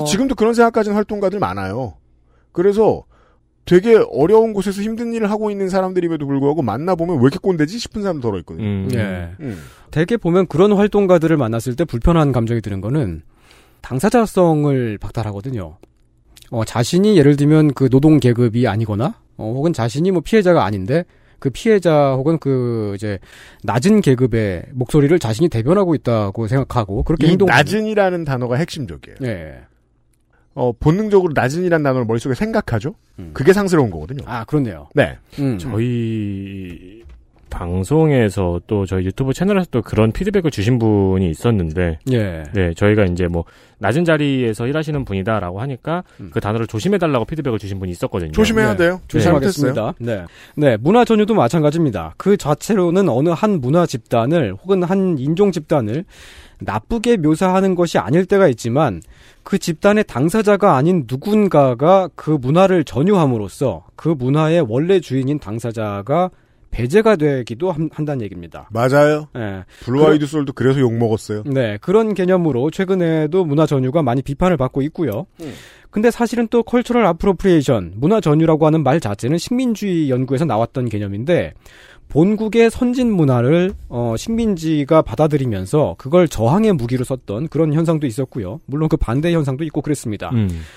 지금도 그런 생각까지는 활동가들 많아요. 그래서 되게 어려운 곳에서 힘든 일을 하고 있는 사람들임에도 불구하고 만나보면 왜 이렇게 꼰대지 싶은 사람 더러 있거든요. 네. 되게 보면 그런 활동가들을 만났을 때 불편한 감정이 드는 거는 당사자성을 박탈하거든요. 자신이 예를 들면 그 노동 계급이 아니거나 혹은 자신이 뭐 피해자가 아닌데 그 피해자 혹은 그 이제 낮은 계급의 목소리를 자신이 대변하고 있다고 생각하고 그렇게 행동. 낮은이라는 단어가 핵심적이에요. 네. 본능적으로 낮은이란 단어를 머릿속에 생각하죠? 그게 상스러운 거거든요. 아, 그렇네요. 네. 저희 방송에서 또 저희 유튜브 채널에서 또 그런 피드백을 주신 분이 있었는데, 예. 네, 저희가 이제 뭐, 낮은 자리에서 일하시는 분이다라고 하니까 그 단어를 조심해달라고 피드백을 주신 분이 있었거든요. 조심해야 네. 돼요. 조심하겠습니다. 네. 네, 문화 전유도 마찬가지입니다. 그 자체로는 어느 한 문화 집단을 혹은 한 인종 집단을 나쁘게 묘사하는 것이 아닐 때가 있지만 그 집단의 당사자가 아닌 누군가가 그 문화를 전유함으로써 그 문화의 원래 주인인 당사자가 배제가 되기도 한다는 얘기입니다. 맞아요. 네. 블루아이드 소울도 그래서 욕먹었어요. 네. 그런 개념으로 최근에도 문화 전유가 많이 비판을 받고 있고요. 근데 사실은 또 컬처럴 아프로프리에이션, 문화 전유라고 하는 말 자체는 식민주의 연구에서 나왔던 개념인데 본국의 선진 문화를 식민지가 받아들이면서 그걸 저항의 무기로 썼던 그런 현상도 있었고요. 물론 그 반대 현상도 있고 그랬습니다.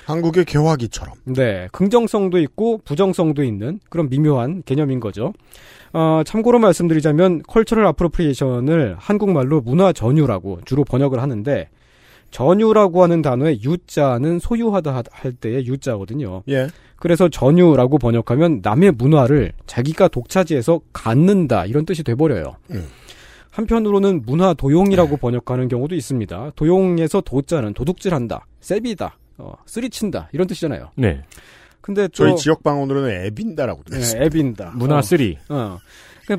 한국의 개화기처럼. 네. 긍정성도 있고 부정성도 있는 그런 미묘한 개념인 거죠. 참고로 말씀드리자면 컬처럴 어프로프리에이션을 한국말로 문화 전유라고 주로 번역을 하는데 전유라고 하는 단어의 유자는 소유하다 할 때의 유자거든요. 예. 그래서 전유라고 번역하면 남의 문화를 자기가 독차지해서 갖는다 이런 뜻이 돼버려요. 한편으로는 문화 도용이라고 번역하는 경우도 있습니다. 도용에서 도자는 도둑질한다, 세비다, 쓰리친다 이런 뜻이잖아요. 네. 근데 저희 지역 방언으로는 애빈다라고 들었어요. 네, 애빈다. 문화 쓰리.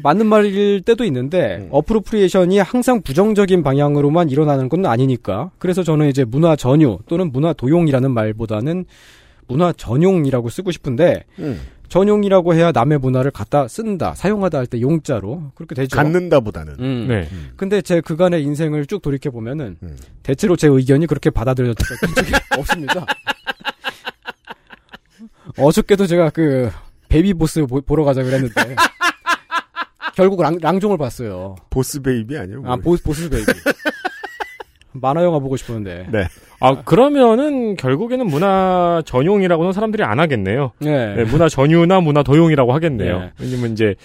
맞는 말일 때도 있는데 어프로프리에이션이 항상 부정적인 방향으로만 일어나는 건 아니니까 그래서 저는 이제 문화 전유 또는 문화 도용이라는 말보다는 문화 전용이라고 쓰고 싶은데 전용이라고 해야 남의 문화를 갖다 쓴다, 사용하다 할 때 용자로 그렇게 되죠. 갖는다보다는. 네. 근데 제 그간의 인생을 쭉 돌이켜보면은 대체로 제 의견이 그렇게 받아들여졌던 적이 없습니다. 어저께도 제가 그 베이비보스 보러 가자 그랬는데 결국 랑종을 봤어요. 보스베이비 아니요? 아, 보스베이비. 만화 영화 보고 싶었는데. 네. 아, 그러면은 결국에는 문화 전용이라고는 사람들이 안 하겠네요. 네. 네, 문화 전유나 문화 도용이라고 하겠네요. 네. 왜냐면 이제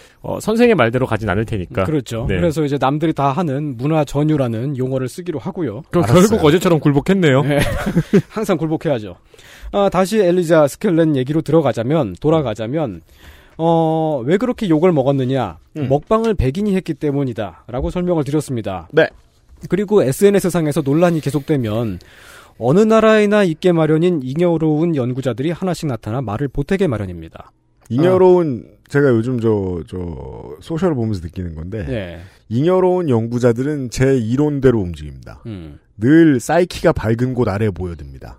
선생의 말대로 가진 않을 테니까. 그렇죠. 네. 그래서 이제 남들이 다 하는 문화 전유라는 용어를 쓰기로 하고요. 그럼 알았어요. 결국 어제처럼 굴복했네요. 네. 항상 굴복해야죠. 아, 다시 엘리자 스켈렌 얘기로 돌아가자면 왜 그렇게 욕을 먹었느냐? 먹방을 백인이 했기 때문이다라고 설명을 드렸습니다. 네. 그리고 SNS상에서 논란이 계속되면 어느 나라에나 있게 마련인 잉여로운 연구자들이 하나씩 나타나 말을 보태게 마련입니다. 잉여로운 제가 요즘 저 소셜을 보면서 느끼는 건데 네. 잉여로운 연구자들은 제 이론대로 움직입니다. 늘 사이키가 밝은 곳 아래 보여듭니다.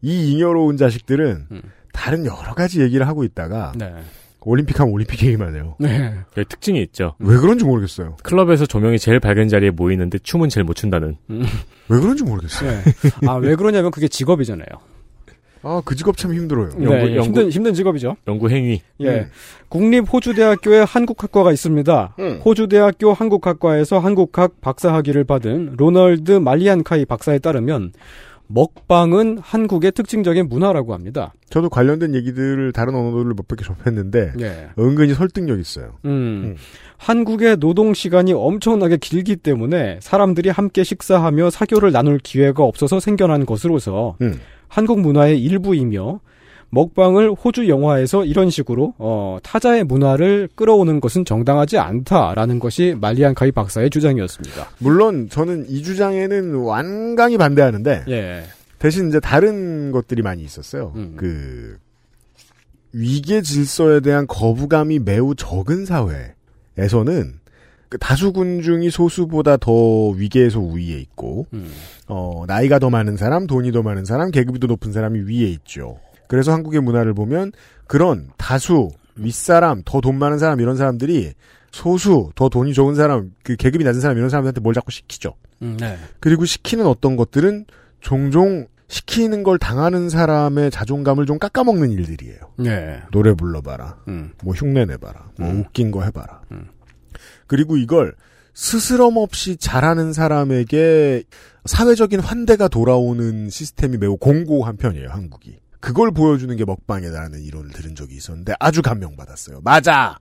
이 잉여로운 자식들은 다른 여러 가지 얘기를 하고 있다가 네. 올림픽하면 올림픽 얘기만 해요. 네. 특징이 있죠. 왜 그런지 모르겠어요. 클럽에서 조명이 제일 밝은 자리에 모이는데 춤은 제일 못 춘다는. 왜 그런지 모르겠어요. 네. 아, 왜 그러냐면 그게 직업이잖아요. 아, 그 직업 참 힘들어요. 네, 연구, 힘든 직업이죠. 연구 행위. 예. 국립 호주대학교에 한국학과가 있습니다. 호주대학교 한국학과에서 한국학 박사학위를 받은 로널드 말리안카이 박사에 따르면 먹방은 한국의 특징적인 문화라고 합니다. 저도 관련된 얘기들을 다른 언어들을 몇백 개 접했는데 예. 은근히 설득력 있어요. 한국의 노동시간이 엄청나게 길기 때문에 사람들이 함께 식사하며 사교를 나눌 기회가 없어서 생겨난 것으로서 한국 문화의 일부이며 먹방을 호주 영화에서 이런 식으로 타자의 문화를 끌어오는 것은 정당하지 않다라는 것이 말리안카이 박사의 주장이었습니다. 물론 저는 이 주장에는 완강히 반대하는데 예. 대신 이제 다른 것들이 많이 있었어요. 그 위계 질서에 대한 거부감이 매우 적은 사회에서는 그 다수군중이 소수보다 더 위계에서 우위에 있고 나이가 더 많은 사람, 돈이 더 많은 사람, 계급이 더 높은 사람이 위에 있죠. 그래서 한국의 문화를 보면 그런 다수, 윗사람, 더 돈 많은 사람 이런 사람들이 소수, 더 돈이 좋은 사람, 그 계급이 낮은 사람 이런 사람들한테 뭘 자꾸 시키죠. 네. 그리고 시키는 어떤 것들은 종종 시키는 걸 당하는 사람의 자존감을 좀 깎아먹는 일들이에요. 네. 노래 불러봐라. 뭐 흉내 내봐라. 뭐 웃긴 거 해봐라. 그리고 이걸 스스럼 없이 잘하는 사람에게 사회적인 환대가 돌아오는 시스템이 매우 공고한 편이에요, 한국이. 그걸 보여주는 게 먹방이다라는 이론을 들은 적이 있었는데 아주 감명받았어요. 맞아!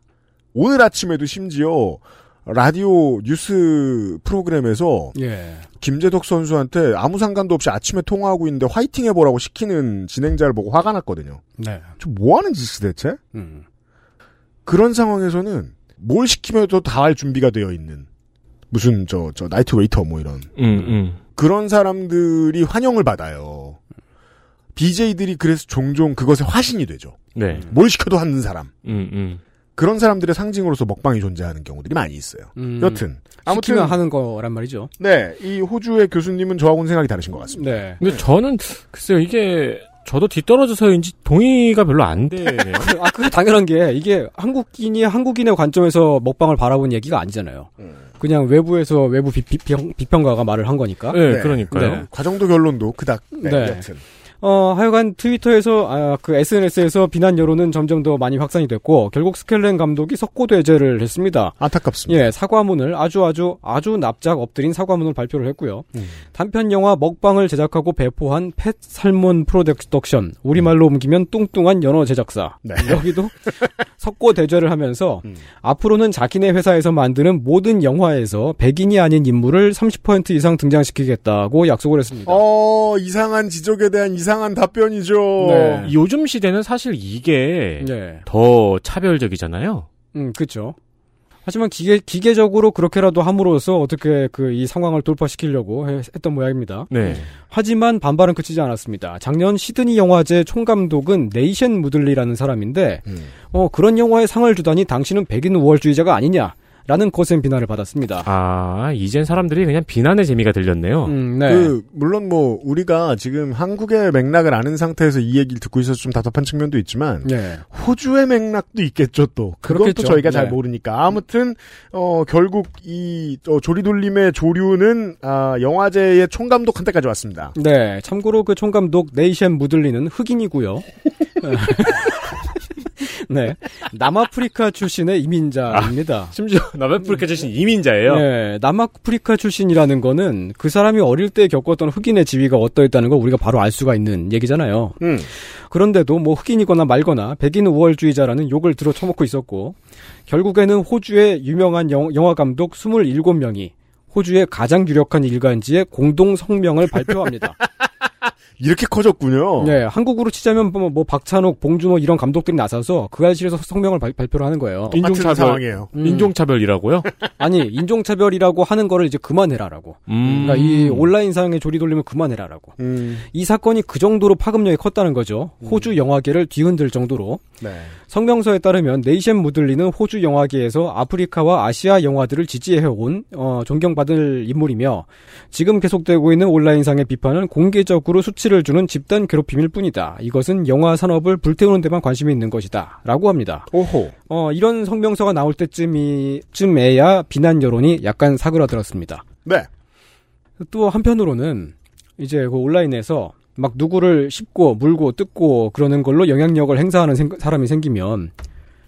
오늘 아침에도 심지어 라디오 뉴스 프로그램에서 예. 김재덕 선수한테 아무 상관도 없이 아침에 통화하고 있는데 화이팅 해보라고 시키는 진행자를 보고 화가 났거든요. 네. 저 뭐하는 짓이 대체? 그런 상황에서는 뭘 시키면도 다 할 준비가 되어 있는 무슨 저 나이트 웨이터 뭐 이런 그런 사람들이 환영을 받아요. BJ들이 그래서 종종 그것에 화신이 되죠. 네. 뭘 시켜도 하는 사람. 그런 사람들의 상징으로서 먹방이 존재하는 경우들이 많이 있어요. 여튼 아무튼 하는 거란 말이죠. 네, 이 호주의 교수님은 저하고는 생각이 다르신 것 같습니다. 네. 근데 저는 글쎄요, 이게 저도 뒤떨어져서인지 동의가 별로 안 돼. 아, 그게 당연한 게 이게 한국인이 한국인의 관점에서 먹방을 바라본 얘기가 아니잖아요. 그냥 외부에서 외부 비평가가 말을 한 거니까. 네, 네. 그러니까요. 네. 과정도 결론도 그닥. 네. 네. 여튼. 하여간 트위터에서, 그 SNS에서 비난 여론은 점점 더 많이 확산이 됐고, 결국 스켈렌 감독이 석고도 해제를 했습니다. 안타깝습니다. 예, 사과문을 아주 납작 엎드린 사과문을 발표를 했고요. 단편 영화 먹방을 제작하고 배포한 팻 살몬 프로덕션, 우리말로 옮기면 뚱뚱한 연어 제작사. 네. 여기도 석고 대죄를 하면서, 앞으로는 자기네 회사에서 만드는 모든 영화에서 백인이 아닌 인물을 30% 이상 등장시키겠다고 약속을 했습니다. 이상한 지적에 대한 이상한 답변이죠. 네. 요즘 시대는 사실 이게 네. 더 차별적이잖아요. 그렇죠. 하지만 기계적으로 그렇게라도 함으로써 어떻게 이 상황을 돌파시키려고 했던 모양입니다. 네. 하지만 반발은 그치지 않았습니다. 작년 시드니 영화제 총감독은 네이션 무들리라는 사람인데 그런 영화에 상을 주다니 당신은 백인 우월주의자가 아니냐. 라는 거센 비난을 받았습니다. 아, 이젠 사람들이 그냥 비난의 재미가 들렸네요. 네. 물론 뭐 우리가 지금 한국의 맥락을 아는 상태에서 이 얘기를 듣고 있어서 좀 답답한 측면도 있지만 네. 호주의 맥락도 있겠죠 또. 그것도 저희가 네. 잘 모르니까. 아무튼 결국 이 조리돌림의 조류는 영화제의 총감독한테까지 왔습니다. 네. 참고로 그 총감독 네이션 무들리는 흑인이고요. 네. 남아프리카 출신의 이민자입니다. 심지어 남아프리카 출신 이민자예요? 네. 남아프리카 출신이라는 거는 그 사람이 어릴 때 겪었던 흑인의 지위가 어떠했다는 걸 우리가 바로 알 수가 있는 얘기잖아요. 그런데도 뭐 흑인이거나 말거나 백인 우월주의자라는 욕을 들어 처먹고 있었고 결국에는 호주의 유명한 영화감독 27명이 호주의 가장 유력한 일간지에 공동 성명을 발표합니다. 이렇게 커졌군요. 네, 한국으로 치자면 뭐 박찬욱, 봉준호 이런 감독들이 나서서 그 알실에서 성명을 발표를 하는 거예요. 인종차별 상황이에요. 인종차별이라고요? 아니, 인종차별이라고 하는 거를 이제 그만해라라고. 그러니까 이 온라인상의 조리돌림을 그만해라라고. 이 사건이 그 정도로 파급력이 컸다는 거죠. 호주 영화계를 뒤흔들 정도로. 네. 성명서에 따르면 네이션 무들리는 호주 영화계에서 아프리카와 아시아 영화들을 지지해온 존경받을 인물이며 지금 계속되고 있는 온라인상의 비판은 공개적으로 수치를 주는 집단 괴롭힘일 뿐이다. 이것은 영화 산업을 불태우는 데만 관심이 있는 것이다. 라고 합니다. 오호. 이런 성명서가 나올 때쯤에야 비난 여론이 약간 사그라들었습니다. 네. 또 한편으로는 이제 그 온라인에서 막 누구를 씹고 물고 뜯고 그러는 걸로 영향력을 행사하는 사람이 생기면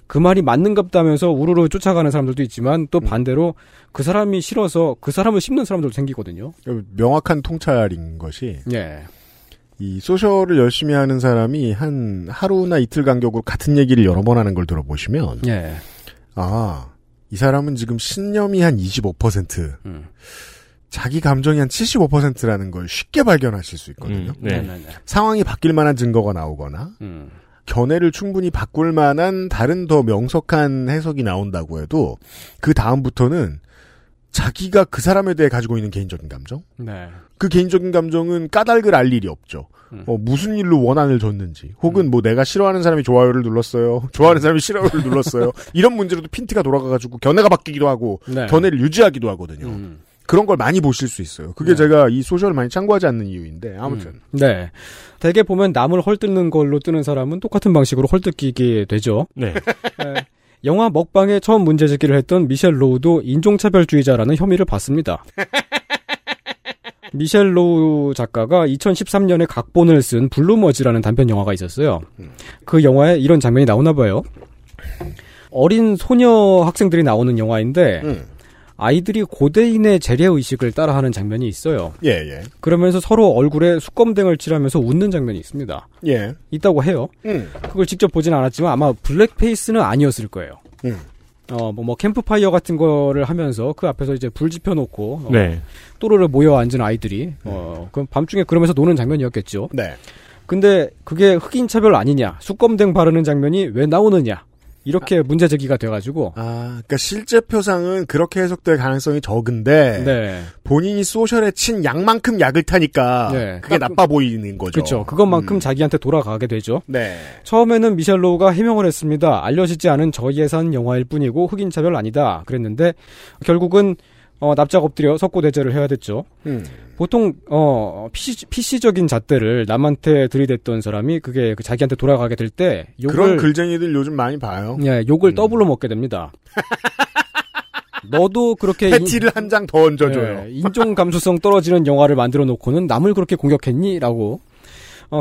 그 말이 맞는갑다면서 우르르 쫓아가는 사람들도 있지만 또 반대로 그 사람이 싫어서 그 사람을 씹는 사람들도 생기거든요. 명확한 통찰인 것이 예. 이 소셜을 열심히 하는 사람이 한 하루나 이틀 간격으로 같은 얘기를 여러 번 하는 걸 들어보시면 예. 아, 이 사람은 지금 신념이 한 25% 자기 감정이 한 75%라는 걸 쉽게 발견하실 수 있거든요. 네. 상황이 바뀔 만한 증거가 나오거나 견해를 충분히 바꿀 만한 다른 더 명석한 해석이 나온다고 해도 그 다음부터는 자기가 그 사람에 대해 가지고 있는 개인적인 감정? 네. 그 개인적인 감정은 까닭을 알 일이 없죠. 무슨 일로 원한을 줬는지 혹은 뭐 내가 싫어하는 사람이 좋아요를 눌렀어요. 좋아하는 사람이 싫어요를 눌렀어요. 이런 문제로도 핀트가 돌아가가지고 견해가 바뀌기도 하고 네. 견해를 유지하기도 하거든요. 그런 걸 많이 보실 수 있어요. 그게 네. 제가 이 소셜을 많이 참고하지 않는 이유인데 아무튼. 네. 대개 보면 남을 헐뜯는 걸로 뜨는 사람은 똑같은 방식으로 헐뜯기게 되죠. 네. 네. 영화 먹방에 처음 문제제기를 했던 미셸 로우도 인종차별주의자라는 혐의를 받습니다. 미셸 로우 작가가 2013년에 각본을 쓴 블루머즈라는 단편 영화가 있었어요. 그 영화에 이런 장면이 나오나 봐요. 어린 소녀 학생들이 나오는 영화인데 아이들이 고대인의 재래의식을 따라하는 장면이 있어요. 예예. 그러면서 서로 얼굴에 수검댕을 칠하면서 웃는 장면이 있습니다. 예. 있다고 해요. 그걸 직접 보진 않았지만 아마 블랙페이스는 아니었을 거예요. 뭐 캠프파이어 같은 거를 하면서 그 앞에서 이제 불 지펴놓고 네. 또르르 모여 앉은 아이들이 그럼 밤중에 그러면서 노는 장면이었겠죠. 네. 근데 그게 흑인 차별 아니냐, 수검댕 바르는 장면이 왜 나오느냐 이렇게 문제 제기가 돼가지고 그러니까 실제 표상은 그렇게 해석될 가능성이 적은데 네. 본인이 소셜에 친 약만큼 약을 타니까 네. 그게 나빠 보이는 거죠. 그렇죠. 그것만큼 자기한테 돌아가게 되죠. 네. 처음에는 미셸 로우가 해명을 했습니다. 알려지지 않은 저예산 영화일 뿐이고 흑인 차별 아니다 그랬는데 결국은 납작 엎드려 석고 대죄를 해야 됐죠. 보통 피시적인 잣대를 남한테 들이댔던 사람이 그게 자기한테 돌아가게 될 때 욕을 그런 글쟁이들 요즘 많이 봐요. 예, 욕을 더블로 먹게 됩니다. 너도 그렇게 패티를 한 장 더 얹어줘요. 예, 인종 감수성 떨어지는 영화를 만들어 놓고는 남을 그렇게 공격했니라고.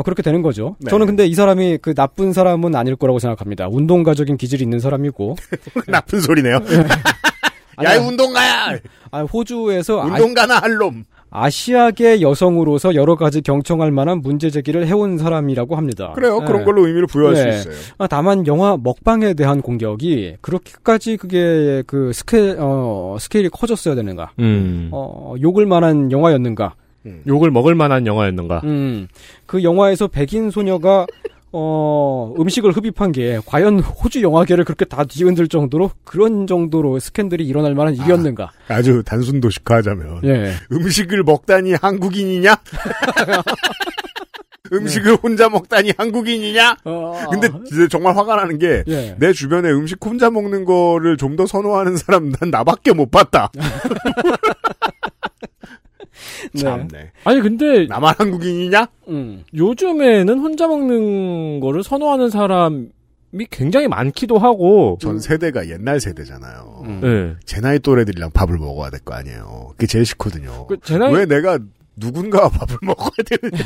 그렇게 되는 거죠. 네. 저는 근데 이 사람이 그 나쁜 사람은 아닐 거라고 생각합니다. 운동가적인 기질이 있는 사람이고 나쁜 소리네요. 야이 운동가야! 호주에서 운동가나 할놈! 아시아계 여성으로서 여러 가지 경청할 만한 문제 제기를 해온 사람이라고 합니다. 그래요. 네. 그런 걸로 의미를 부여할 네. 수 있어요. 다만 영화 먹방에 대한 공격이 그렇게까지 그게 그 스케일이 커졌어야 되는가? 욕을 만한 영화였는가? 욕을 먹을 만한 영화였는가? 그 영화에서 백인 소녀가 음식을 흡입한 게 과연 호주 영화계를 그렇게 다 뒤흔들 정도로 그런 정도로 스캔들이 일어날 만한 일이었는가? 아주 단순 도식화하자면 예. 음식을 먹다니 한국인이냐? 음식을 혼자 먹다니 한국인이냐? 근데 정말 화가 나는 게 내 주변에 음식 혼자 먹는 거를 좀 더 선호하는 사람 난 나밖에 못 봤다. 네. 참네. 아니 근데 나만 한국인이냐? 요즘에는 혼자 먹는 거를 선호하는 사람이 굉장히 많기도 하고. 전 세대가 옛날 세대잖아요. 네. 제 나이 또래들이랑 밥을 먹어야 될 거 아니에요. 그게 제일 싫거든요. 왜 내가 누군가와 밥을 먹어야 되느냐.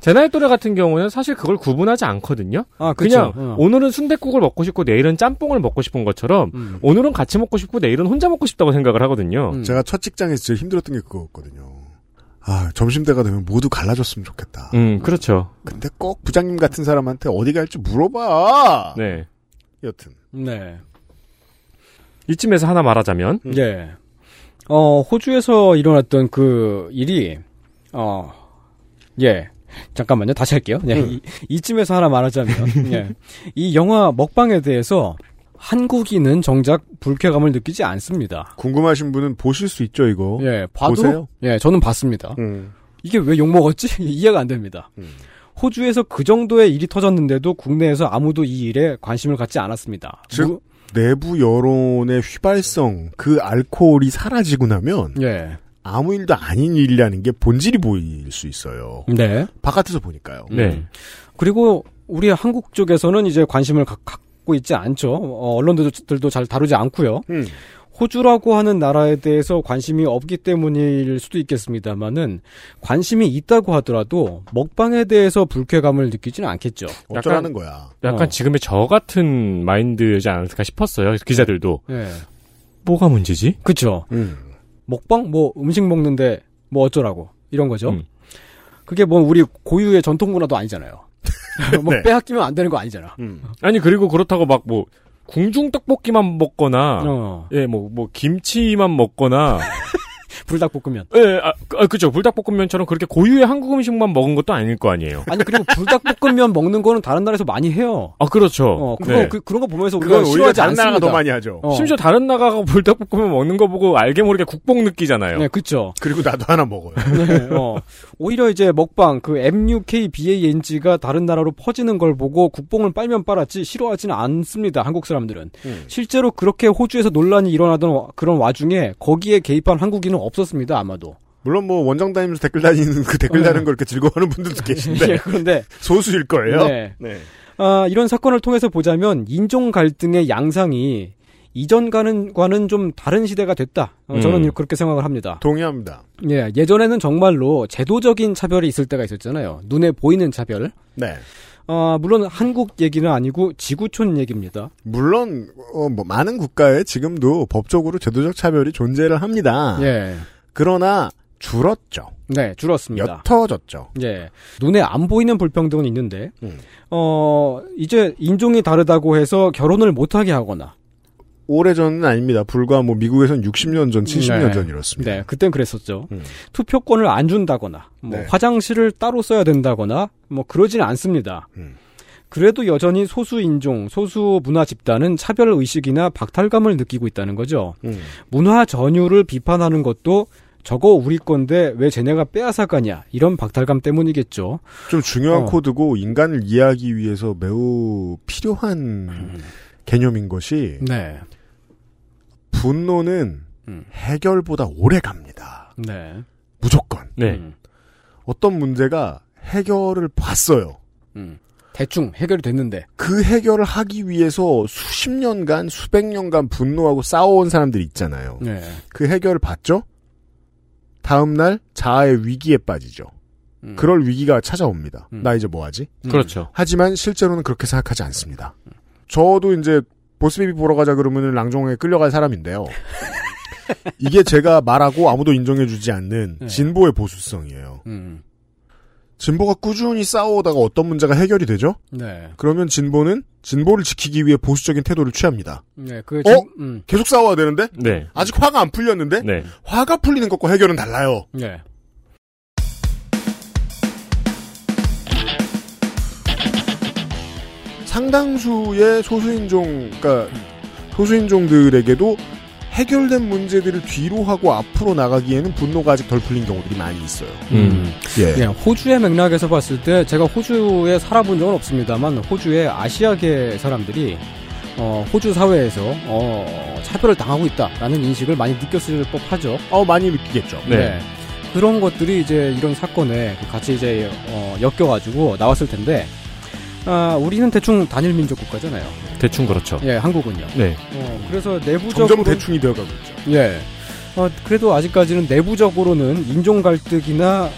제 나이 또래 같은 경우는 사실 그걸 구분하지 않거든요. 그냥 오늘은 순댓국을 먹고 싶고 내일은 짬뽕을 먹고 싶은 것처럼 오늘은 같이 먹고 싶고 내일은 혼자 먹고 싶다고 생각을 하거든요. 제가 첫 직장에서 제일 힘들었던 게 그거였거든요. 점심때가 되면 모두 갈라졌으면 좋겠다. 그렇죠. 근데 꼭 부장님 같은 사람한테 어디 갈지 물어봐. 네. 여튼. 네. 이쯤에서 하나 말하자면. 네. 호주에서 일어났던 그 일이, 잠깐만요. 다시 할게요. 예, 이쯤에서 하나 말하자면, 예. 이 영화 먹방에 대해서 한국인은 정작 불쾌감을 느끼지 않습니다. 궁금하신 분은 보실 수 있죠, 이거? 예, 봐도, 보세요? 예, 저는 봤습니다. 이게 왜 욕먹었지? 이해가 안 됩니다. 호주에서 그 정도의 일이 터졌는데도 국내에서 아무도 이 일에 관심을 갖지 않았습니다. 즉, 내부 여론의 휘발성, 그 알코올이 사라지고 나면 예. 아무 일도 아닌 일이라는 게 본질이 보일 수 있어요. 네. 바깥에서 보니까요. 네. 그리고 우리 한국 쪽에서는 이제 관심을 갖고 있지 않죠. 언론들도 잘 다루지 않고요. 호주라고 하는 나라에 대해서 관심이 없기 때문일 수도 있겠습니다만은 관심이 있다고 하더라도 먹방에 대해서 불쾌감을 느끼지는 않겠죠. 어쩌라는 거야. 약간 지금의 저 같은 마인드지 않을까 싶었어요. 기자들도. 네. 뭐가 문제지? 그렇죠. 먹방? 뭐 음식 먹는데 뭐 어쩌라고 이런 거죠. 그게 뭐 우리 고유의 전통 문화도 아니잖아요. 뭐 네. 빼앗기면 안 되는 거 아니잖아. 아니 그리고 그렇다고 막 뭐 궁중 떡볶이만 먹거나, 예, 김치만 먹거나, 불닭볶음면. 예, 그죠. 불닭볶음면처럼 그렇게 고유의 한국 음식만 먹은 것도 아닐 거 아니에요. 아니, 그리고 불닭볶음면 먹는 거는 다른 나라에서 많이 해요. 아, 그렇죠. 네. 그런 거 보면서 우리가 싫어하지 않습니다. 다른 나라가 더 많이 하죠. 심지어 다른 나라가 불닭볶음면 먹는 거 보고 알게 모르게 국뽕 느끼잖아요. 네, 그죠. 그리고 나도 하나 먹어요. 네, 오히려 이제 먹방, MUKBANG가 다른 나라로 퍼지는 걸 보고 국뽕을 빨면 빨았지 싫어하지는 않습니다. 한국 사람들은. 실제로 그렇게 호주에서 논란이 일어나던 그런 와중에 거기에 개입한 한국인은 없었습니다. 아마도. 물론 뭐 원정 다니면서 댓글 다니는 그 댓글 다는 걸 이렇게 즐거워하는 분들도 계신데. 예, 그런데 소수일 거예요. 네. 이런 사건을 통해서 보자면 인종 갈등의 양상이 이전과는 좀 다른 시대가 됐다. 저는 그렇게 생각을 합니다. 동의합니다. 예, 예전에는 정말로 제도적인 차별이 있을 때가 있었잖아요. 눈에 보이는 차별. 네. 물론 한국 얘기는 아니고 지구촌 얘기입니다. 물론 뭐 많은 국가에 지금도 법적으로 제도적 차별이 존재를 합니다. 예. 그러나 줄었죠. 네, 줄었습니다. 옅어졌죠. 예. 눈에 안 보이는 불평등은 있는데, 이제 인종이 다르다고 해서 결혼을 못하게 하거나. 오래전은 아닙니다. 불과 뭐 미국에선 60년 전, 70년 전 이렇습니다. 네, 그땐 그랬었죠. 투표권을 안 준다거나, 뭐 화장실을 따로 써야 된다거나, 뭐 그러진 않습니다. 그래도 여전히 소수 인종, 소수 문화 집단은 차별 의식이나 박탈감을 느끼고 있다는 거죠. 문화 전유를 비판하는 것도 저거 우리 건데 왜 쟤네가 빼앗아가냐 이런 박탈감 때문이겠죠. 좀 중요한 코드고 인간을 이해하기 위해서 매우 필요한 개념인 것이 분노는 해결보다 오래 갑니다. 네. 무조건. 네. 어떤 문제가 해결을 봤어요. 대충 해결이 됐는데 그 해결을 하기 위해서 수십 년간 수백 년간 분노하고 싸워온 사람들이 있잖아요. 네. 그 해결을 봤죠. 다음날 자아의 위기에 빠지죠. 그럴 위기가 찾아옵니다. 나 이제 뭐하지? 그렇죠. 하지만 실제로는 그렇게 생각하지 않습니다. 저도 이제 보스베이비 보러 가자 그러면 랑종에 끌려갈 사람인데요. 이게 제가 말하고 아무도 인정해주지 않는 진보의 보수성이에요. 진보가 꾸준히 싸워오다가 어떤 문제가 해결이 되죠? 네. 그러면 진보는 진보를 지키기 위해 보수적인 태도를 취합니다. 네, 계속 싸워야 되는데? 네. 아직 화가 안 풀렸는데? 네. 화가 풀리는 것과 해결은 달라요. 네. 상당수의 소수인종, 그러니까 소수인종들에게도 해결된 문제들을 뒤로 하고 앞으로 나가기에는 분노가 아직 덜 풀린 경우들이 많이 있어요. 예. 호주의 맥락에서 봤을 때 제가 호주에 살아본 적은 없습니다만 호주의 아시아계 사람들이 호주 사회에서 차별을 당하고 있다라는 인식을 많이 느꼈을 법하죠. 많이 느끼겠죠. 네. 네. 그런 것들이 이제 이런 사건에 같이 이제 엮여가지고 나왔을 텐데. 우리는 대충 단일 민족 국가잖아요. 대충 그렇죠. 예, 한국은요. 네. 그래서 내부적으로 점점 대충이 되어가고 있죠. 예. 그래도 아직까지는 내부적으로는 인종 갈등이나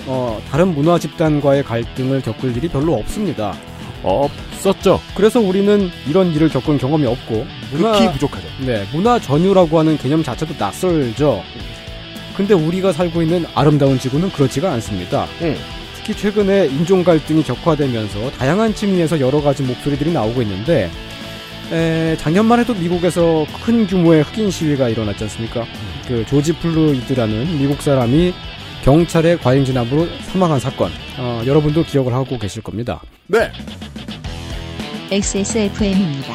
다른 문화 집단과의 갈등을 겪을 일이 별로 없습니다. 없었죠. 그래서 우리는 이런 일을 겪은 경험이 없고 극히 부족하죠. 네, 문화 전유라고 하는 개념 자체도 낯설죠. 근데 우리가 살고 있는 아름다운 지구는 그렇지가 않습니다. 특히 최근에 인종 갈등이 격화되면서 다양한 층위에서 여러 가지 목소리들이 나오고 있는데 작년만 해도 미국에서 큰 규모의 흑인 시위가 일어났지 않습니까? 그 조지 플루이드라는 미국 사람이 경찰의 과잉 진압으로 사망한 사건 여러분도 기억을 하고 계실 겁니다. 네. XSFM입니다.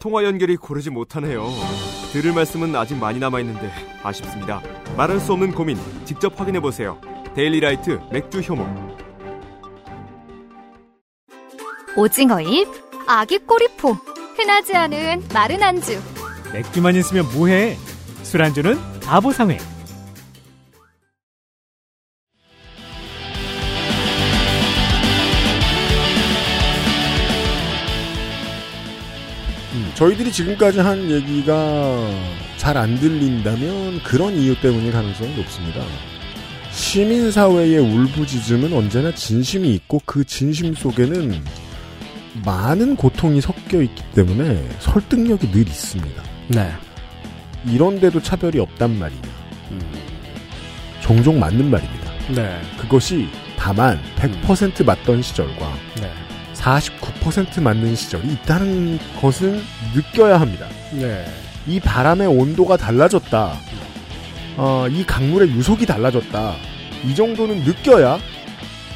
통화 연결이 고르지 못하네요. 들을 말씀은 아직 많이 남아있는데 아쉽습니다. 말할 수 없는 고민 직접 확인해보세요. 데일리라이트 맥주 효모. 오징어잎, 아기 꼬리포, 흔하지 않은 마른 안주. 맥주만 있으면 뭐해? 술안주는 바보상회. 저희들이 지금까지 한 얘기가 잘 안 들린다면 그런 이유 때문일 가능성이 높습니다. 시민사회의 울부짖음은 언제나 진심이 있고 그 진심 속에는 많은 고통이 섞여 있기 때문에 설득력이 늘 있습니다. 네. 이런데도 차별이 없단 말이냐. 종종 맞는 말입니다. 네. 그것이 다만 100% 맞던 시절과 49% 맞는 시절이 있다는 것은 느껴야 합니다. 네. 이 바람의 온도가 달라졌다. 이 강물의 유속이 달라졌다. 이 정도는 느껴야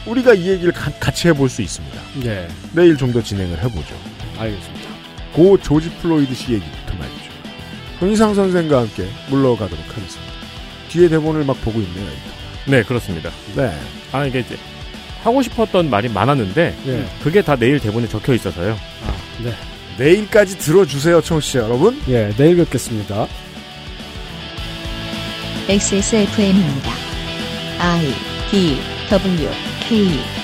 우리가 이 얘기를 같이 해볼 수 있습니다. 네. 내일 좀 더 진행을 해보죠. 알겠습니다. 고 조지 플로이드 씨 얘기부터 말이죠. 손희상 선생과 함께 물러가도록 하겠습니다. 뒤에 대본을 막 보고 있네요. 네, 그렇습니다. 네. 아, 이게 이제 하고 싶었던 말이 많았는데 네. 그게 다 내일 대본에 적혀 있어서요. 아, 네. 내일까지 들어주세요, 청취자 여러분. 예, 네, 내일 뵙겠습니다. XSFM입니다. I, D, W, K